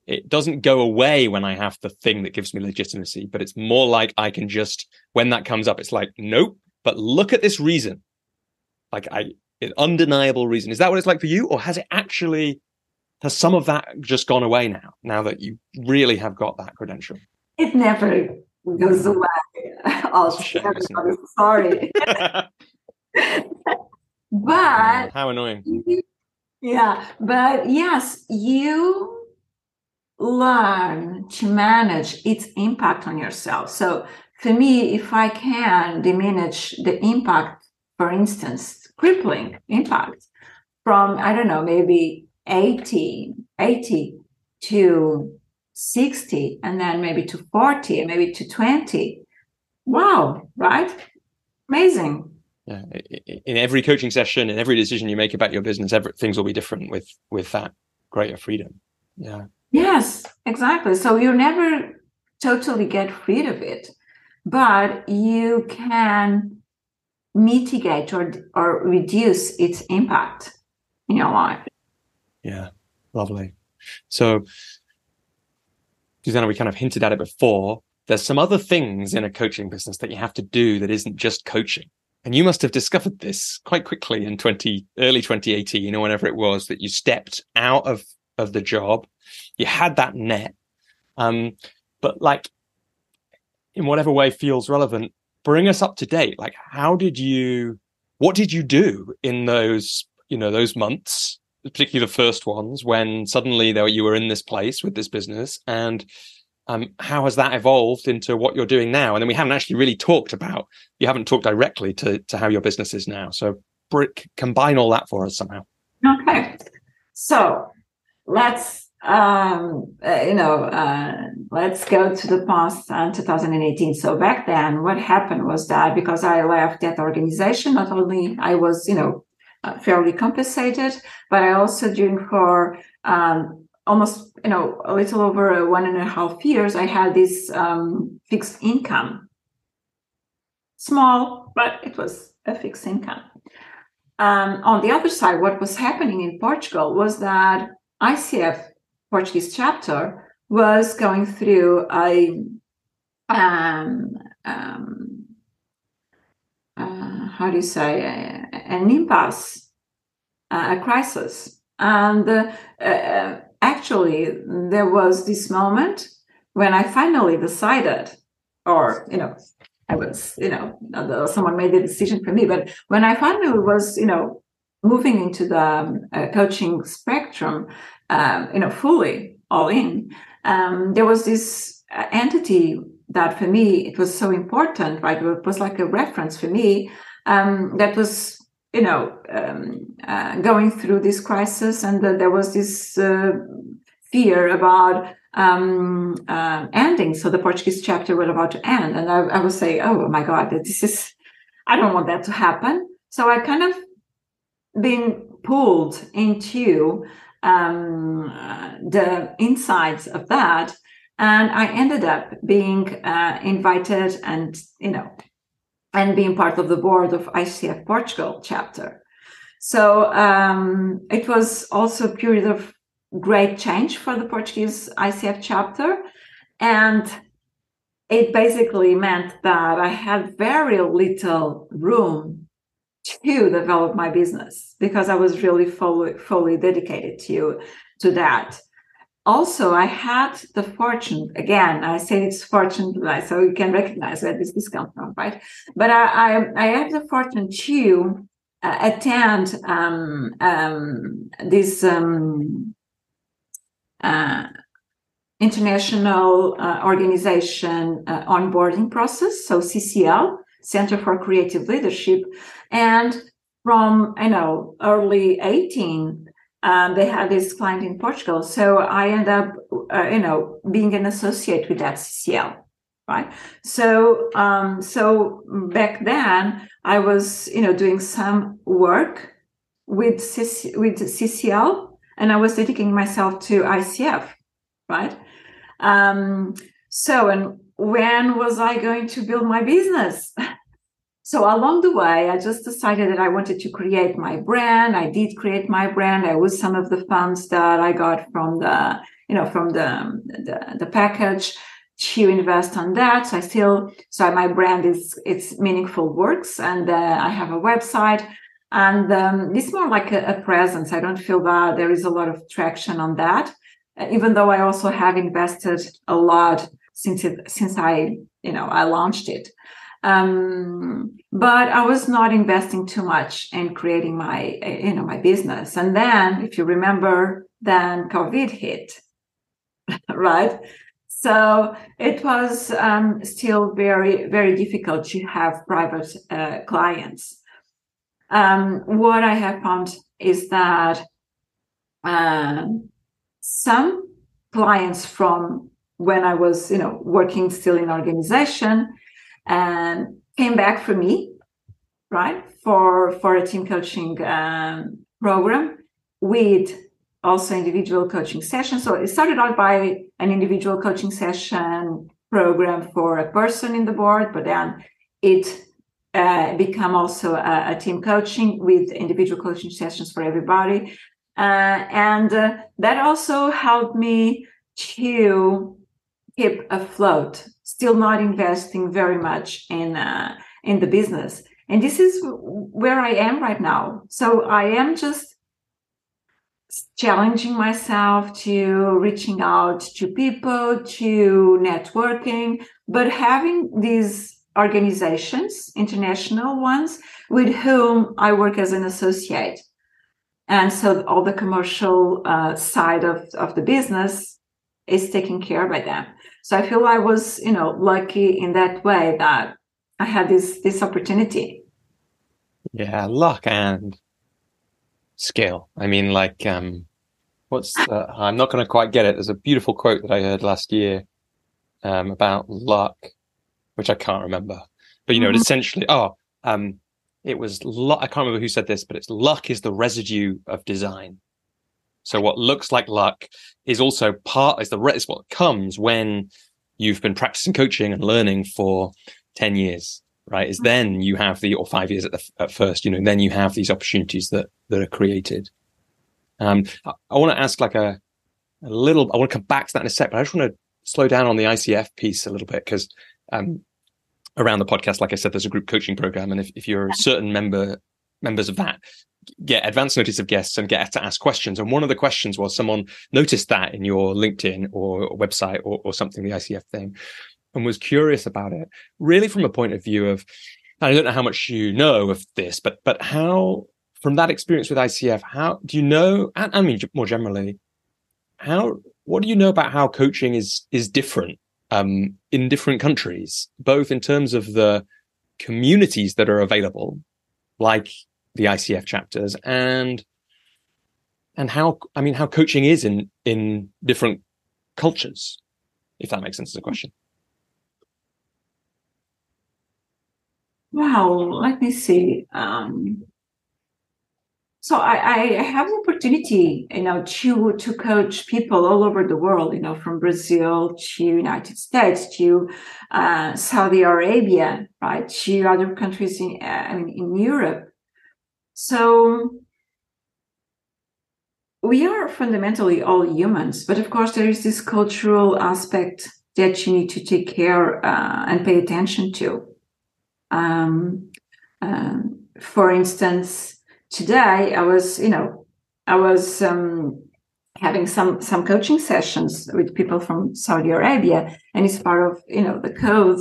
it doesn't go away when I have the thing that gives me legitimacy, but it's more I can just, when that comes up, it's nope, but look at this reason. An undeniable reason. Is that what it's like for you? Or has some of that just gone away now that you really have got that credential? It never goes away. Oh, sorry. But how annoying. Yeah. But yes, you learn to manage its impact on yourself. So to me, if I can diminish the impact, for instance, crippling impact from, I don't know, maybe 80 to 60, and then maybe to 40, and maybe to 20. Wow, right? Amazing. Yeah. In every coaching session, in every decision you make about your business, things will be different with that greater freedom. Yeah. Yes, exactly. So you never totally get rid of it, but you can mitigate or reduce its impact in your life. Yeah, lovely. So, Susana, we kind of hinted at it before. There's some other things in a coaching business that you have to do that isn't just coaching. And you must have discovered this quite quickly in early 2018 or whenever it was that you stepped out of the job. You had that net. But like, in whatever way feels relevant, bring us up to date. Like, what did you do in those, those months, particularly the first ones, when suddenly you were in this place with this business, and how has that evolved into what you're doing now? And then you haven't talked directly to how your business is now. So combine all that for us somehow. Okay. So let's go to the past and 2018. So back then what happened was that because I left that organization, not only I was, fairly compensated, but I also during for almost, a little over 1.5 years, I had this fixed income. Small, but it was a fixed income. On the other side, what was happening in Portugal was that ICF Portuguese chapter was going through an impasse, a crisis. And actually, there was this moment when I finally decided, or, I was, someone made the decision for me, but when I finally was, moving into the coaching spectrum, fully all in, there was this entity that for me, it was so important, right? It was like a reference for me that was, going through this crisis, and there was this fear about ending. So the Portuguese chapter was about to end. And I would say, oh my God, I don't want that to happen. So I kind of been pulled into the insides of that. And I ended up being invited and being part of the board of ICF Portugal chapter. So it was also a period of great change for the Portuguese ICF chapter. And it basically meant that I had very little room to develop my business because I was really fully dedicated to that. Also, I had the fortune, again, I say it's fortune, so you can recognize where this comes from, right? But I had the fortune to attend this international organization onboarding process, so CCL, Center for Creative Leadership. And from, early 18, they had this client in Portugal. So I end up, being an associate with that CCL, right? So, back then I was, doing some work with CCL, and I was dedicating myself to ICF, right? And when was I going to build my business? So along the way, I just decided that I wanted to create my brand. I did create my brand. I used some of the funds that I got from the package to invest on that. So my brand is, it's Meaningful Works, and I have a website, and it's more like a presence. I don't feel that there is a lot of traction on that, even though I also have invested a lot since I launched it. But I was not investing too much in creating my, my business. And then, if you remember, then COVID hit, right? So it was still very, very difficult to have private clients. What I have found is that some clients from when I was, working still in organization, and came back for me, right, for a team coaching program with also individual coaching sessions. So it started out by an individual coaching session program for a person in the board, but then it became also a team coaching with individual coaching sessions for everybody. And that also helped me to keep afloat, still not investing very much in the business. And this is where I am right now. So I am just challenging myself to reaching out to people, to networking, but having these organizations, international ones, with whom I work as an associate. And so all the commercial side of the business is taken care by them. So I feel I was, lucky in that way that I had this opportunity. Yeah, luck and skill. I mean, I'm not going to quite get it. There's a beautiful quote that I heard last year about luck, which I can't remember. But, mm-hmm. It's essentially, it was luck. I can't remember who said this, but it's luck is the residue of design. So what looks like luck is also is what comes when you've been practicing coaching and learning for 10 years, right? Is then you have 5 years at first, then you have these opportunities that are created. I want to ask I want to come back to that in a sec, but I just want to slow down on the ICF piece a little bit because around the podcast, like I said, there's a group coaching program. And if you're a certain members of that, get advance notice of guests and get to ask questions. And one of the questions was someone noticed that in your LinkedIn or website or something, the ICF thing, and was curious about it, really from a point of view of, I don't know how much you know of this, but how, from that experience with ICF, how do you know, and I mean, more generally, what do you know about how coaching is different in different countries, both in terms of the communities that are available, like the ICF chapters, and how coaching is in different cultures, if that makes sense as a question. Wow, let me see. So I have the opportunity, to coach people all over the world, from Brazil to United States to Saudi Arabia, right, to other countries in Europe. So we are fundamentally all humans, but of course there is this cultural aspect that you need to take care and pay attention to. For instance, today I was having some coaching sessions with people from Saudi Arabia, and it's part of the code,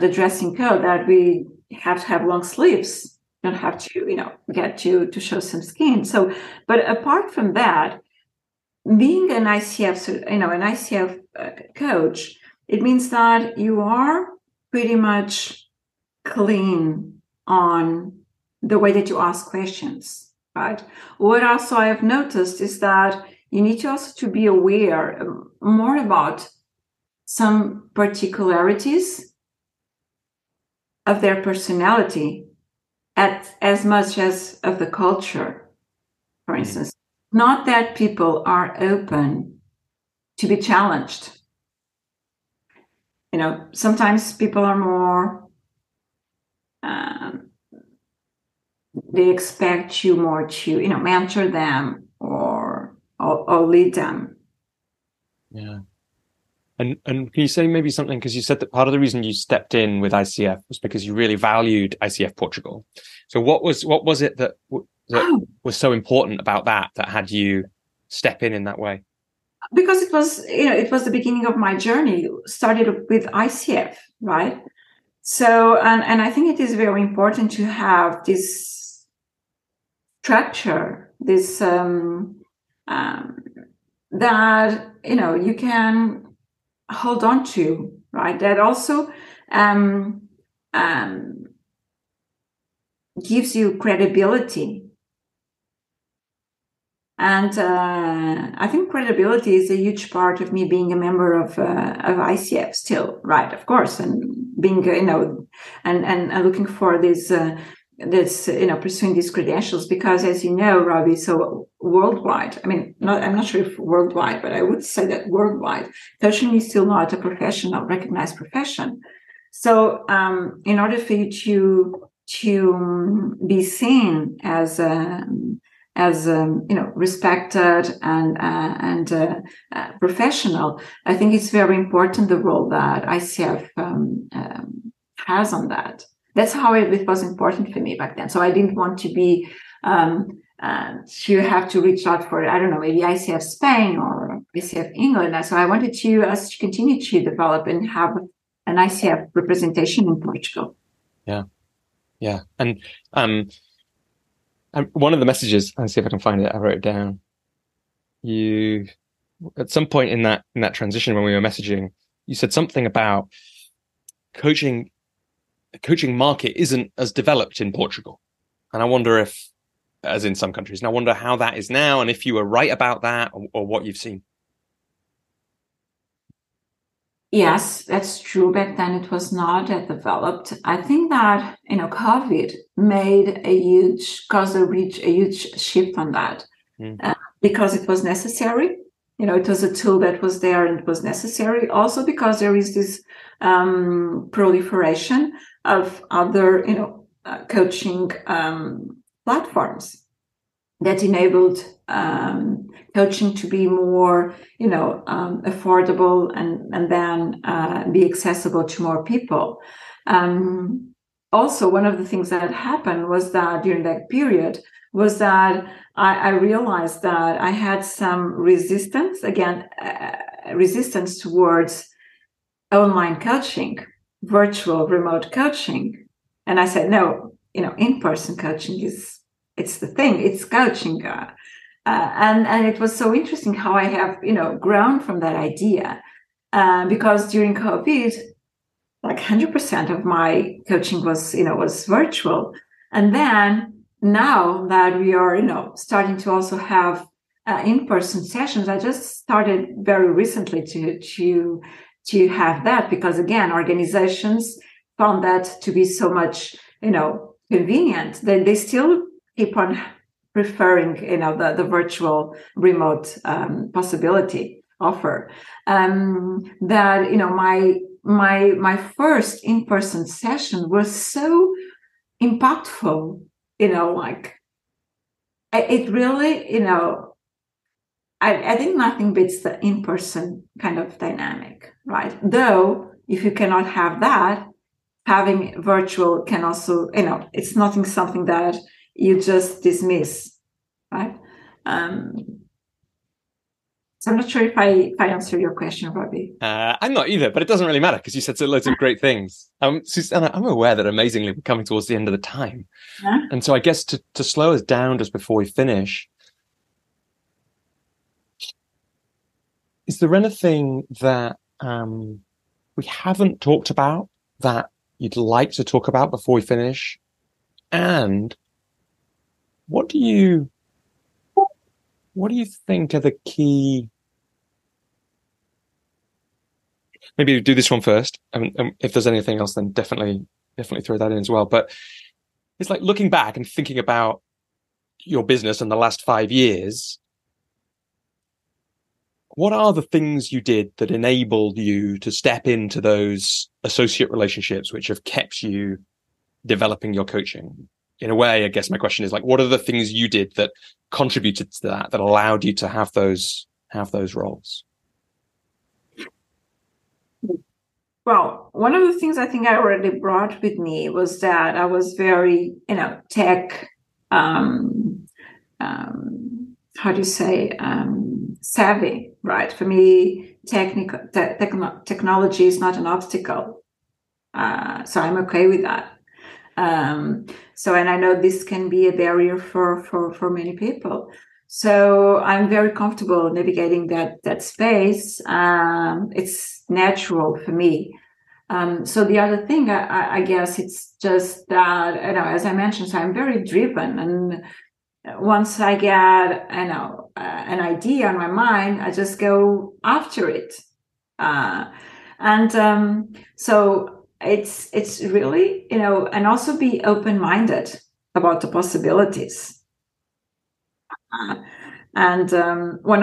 the dressing code, that we have to have long sleeves. Don't have to, get to show some skin. So, but apart from that, being an ICF, an ICF coach, it means that you are pretty much clean on the way that you ask questions, right? What also I have noticed is that you need to also to be aware more about some particularities of their personality, as much as of the culture, for instance. Not that people are open to be challenged. Sometimes people are more, they expect you more to, mentor them or lead them. Yeah. And can you say maybe something, because you said that part of the reason you stepped in with ICF was because you really valued ICF Portugal. So what was it that was so important about that had you step in that way? Because it was, it was the beginning of my journey, started with ICF, right? So, and I think it is very important to have this structure, this, that, you can hold on to, right? That also gives you credibility. And I think credibility is a huge part of me being a member of ICF still, right? Of course, and being and looking for this pursuing these credentials, because as you know, Robbie, so worldwide. I mean, I'm not sure if worldwide, but I would say that worldwide, coaching is still not a professional recognized profession. So in order for you to be seen as respected and professional, I think it's very important the role that ICF has on that. That's how it was important for me back then. So I didn't want to be to have to reach out for, I don't know, maybe ICF Spain or ICF England. So I wanted to us to continue to develop and have an ICF representation in Portugal. Yeah, and one of the messages, let's see if I can find it. I wrote it down. You, at some point in that transition when we were messaging, you said something about coaching. The coaching market isn't as developed in Portugal, and I wonder if, as in some countries, and I wonder how that is now, and if you were right about that, or what you've seen. Yes, that's true. Back then, it was not that developed. I think that COVID caused a huge shift on that, because it was necessary. It was a tool that was there and it was necessary. Also, because there is this proliferation of other coaching platforms that enabled coaching to be more affordable and then be accessible to more people. Also, one of the things that happened was that during that period was that I realized that I had some resistance towards online coaching, virtual remote coaching. And I said, no, in-person coaching it's the thing, it's coaching. And it was so interesting how I have, grown from that idea, because during COVID, like 100% of my coaching was virtual. And then now that we are, starting to also have in-person sessions, I just started very recently to have that, because again, organizations found that to be so much, convenient that they still keep on preferring, the virtual remote possibility offer. That, my first in-person session was so impactful, like it really, I think nothing beats the in-person kind of dynamic, right? Though if you cannot have that, having virtual can also, it's nothing something that you just dismiss, right? So I'm not sure if I answer your question, Robbie. I'm not either, but it doesn't really matter because you said so loads of great things. Susana, I'm aware that amazingly we're coming towards the end of the time. Yeah. And so I guess to slow us down just before we finish, is there anything that we haven't talked about that you'd like to talk about before we finish? And what do you think are the key? Maybe do this one first. And if there's anything else, then definitely throw that in as well. But it's like looking back and thinking about your business and the last 5 years. What are the things you did that enabled you to step into those associate relationships, which have kept you developing your coaching? In a way, I guess my question is, like, what are the things you did that contributed to that, that allowed you to have those roles? Well, one of the things I think I already brought with me was that I was very, tech, savvy, right? For me, technology is not an obstacle. So I'm okay with that. So, and I know this can be a barrier for many people. So I'm very comfortable navigating that space. It's natural for me. So the other thing, I guess, it's just that, you know, as I mentioned, so I'm very driven. And once I get, you know, an idea in my mind, I just go after it. So it's really, you know, and also be open-minded about the possibilities. One of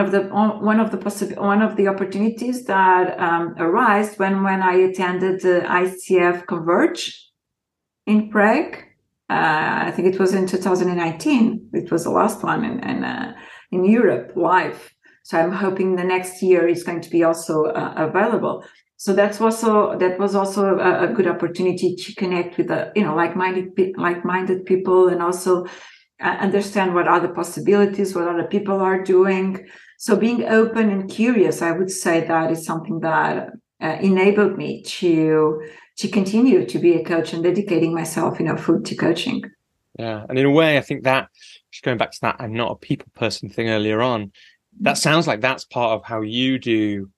the opportunities that arose when I attended the ICF Converge in Prague. I think it was in 2019. It was the last one in Europe live. So I'm hoping the next year is going to be also available. So that was also a good opportunity to connect with like-minded people and also understand what other possibilities, what other people are doing. So being open and curious, I would say that is something that enabled me to continue to be a coach and dedicating myself, you know, full to coaching. Yeah, and in a way, I think that, just going back to that, I'm not a people person thing earlier on, that sounds like that's part of how you do.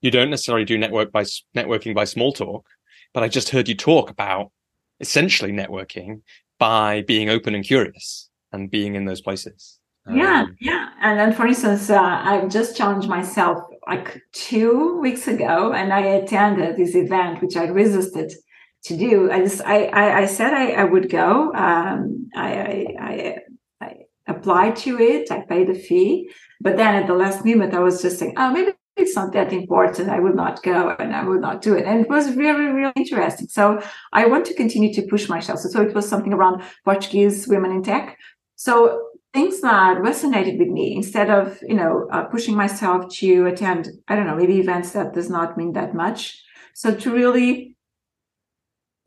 You don't necessarily do networking by small talk, but I just heard you talk about essentially networking by being open and curious and being in those places. Yeah. And then, for instance, I just challenged myself like 2 weeks ago, and I attended this event, which I resisted to do. I said I would go. I applied to it. I paid a fee. But then at the last moment, I was just saying, oh, maybe it's not that important. I would not go and I would not do it. And it was really, really interesting. So I want to continue to push myself. So it was something around Portuguese women in tech. So things that resonated with me, instead of, you know, pushing myself to attend, I don't know, maybe events that does not mean that much. So to really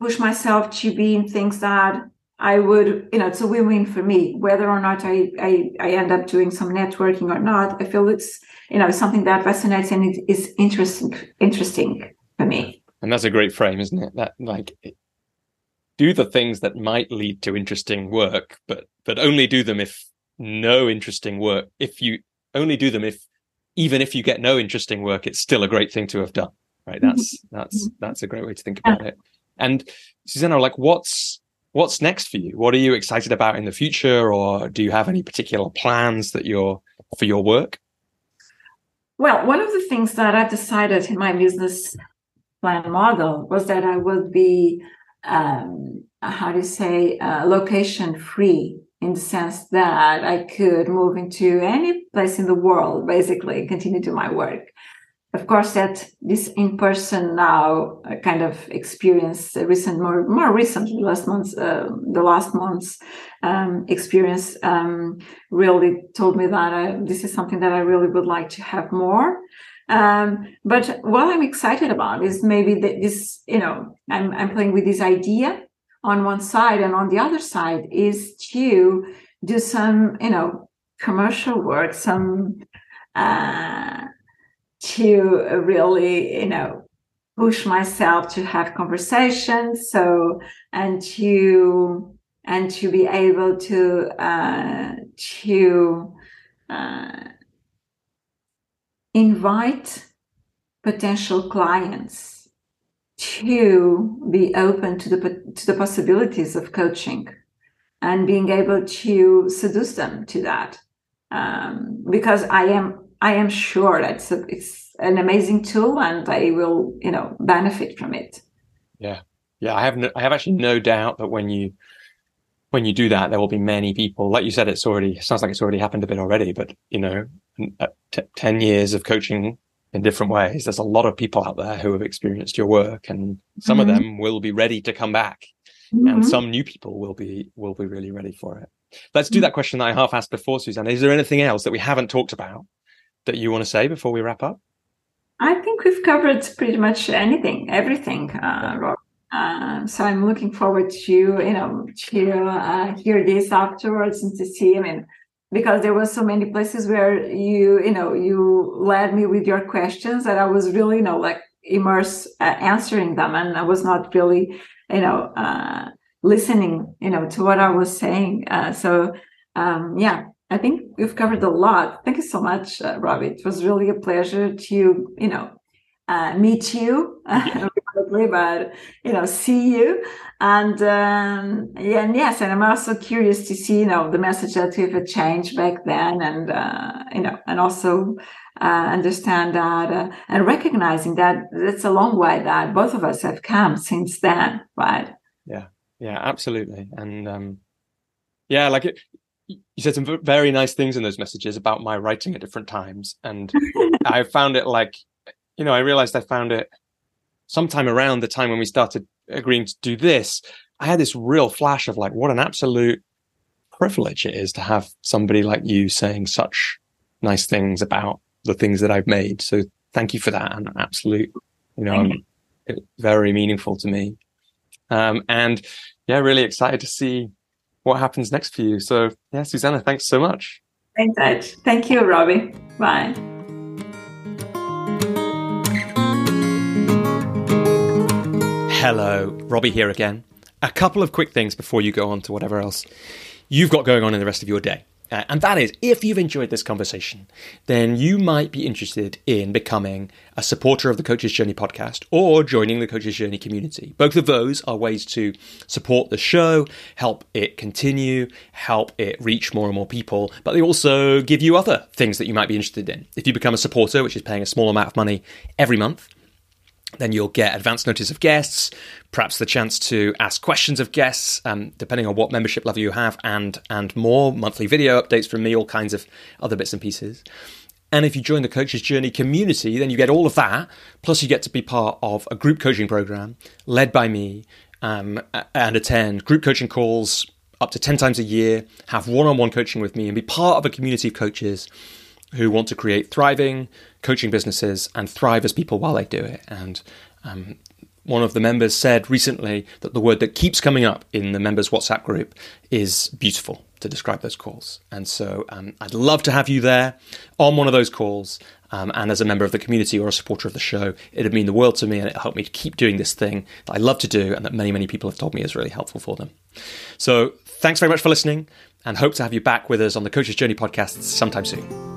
push myself to be in things that I would, you know, it's a win-win for me, whether or not I end up doing some networking or not. I feel it's, you know, something that resonates and it is interesting for me. And that's a great frame, isn't it? That, like, do the things that might lead to interesting work, but only do them if no interesting work. If you only do them if you get no interesting work, it's still a great thing to have done, right? That's a great way to think about it. And Susana, like, What's next for you? What are you excited about in the future, or do you have any particular plans that for your work? Well, one of the things that I decided in my business plan model was that I would be, location free, in the sense that I could move into any place in the world, basically, and continue to my work. Of course, that this in-person now kind of experience, the last month's experience really told me that this is something that I really would like to have more. But what I'm excited about is maybe this, you know, I'm playing with this idea on one side, and on the other side is to do some, you know, commercial work, some... to really, you know, push myself to have conversations, and to be able to invite potential clients to be open to the possibilities of coaching, and being able to seduce them to that, because I am sure that it's an amazing tool, and I will, you know, benefit from it. Yeah. I have actually no doubt that when you do that, there will be many people. Like you said, it sounds like it's already happened a bit already. But, you know, 10 years of coaching in different ways, there's a lot of people out there who have experienced your work, and some of them will be ready to come back, and some new people will be really ready for it. Let's do that question that I half asked before, Susana. Is there anything else that we haven't talked about that you want to say before we wrap up? I think we've covered pretty much everything, Rob. So I'm looking forward to hear this afterwards, and to see, I mean, because there were so many places where you led me with your questions that I was really, you know, like immersed answering them, and I was not really, you know, listening, you know, to what I was saying. So, yeah. I think we've covered a lot. Thank you so much, Robbie. It was really a pleasure to, meet you, but, see you. And I'm also curious to see, the message that we've changed back then and also understand that and recognizing that it's a long way that both of us have come since then, right? Yeah. Yeah, absolutely. And you said some very nice things in those messages about my writing at different times. And I found it sometime around the time when we started agreeing to do this, I had this real flash of what an absolute privilege it is to have somebody like you saying such nice things about the things that I've made. So thank you for that. And absolute, it's very meaningful to me. Really excited to see what happens next for you. So yeah, Susana, thanks so much. Thanks. Thank you, Robbie. Bye. Hello, Robbie here again. A couple of quick things before you go on to whatever else you've got going on in the rest of your day. And that is, if you've enjoyed this conversation, then you might be interested in becoming a supporter of the Coach's Journey podcast or joining the Coach's Journey community. Both of those are ways to support the show, help it continue, help it reach more and more people, but they also give you other things that you might be interested in. If you become a supporter, which is paying a small amount of money every month, then you'll get advance notice of guests, perhaps the chance to ask questions of guests, depending on what membership level you have, and more, monthly video updates from me, all kinds of other bits and pieces. And if you join the Coach's Journey community, then you get all of that, plus you get to be part of a group coaching program led by me, and attend group coaching calls up to 10 times a year, have one-on-one coaching with me, and be part of a community of coaches who want to create thriving coaching businesses and thrive as people while they do it. And one of the members said recently that the word that keeps coming up in the members' WhatsApp group is beautiful to describe those calls. And so I'd love to have you there on one of those calls. And as a member of the community or a supporter of the show, it would mean the world to me, and it helped me to keep doing this thing that I love to do and that many, many people have told me is really helpful for them. So thanks very much for listening, and hope to have you back with us on the Coach's Journey podcast sometime soon.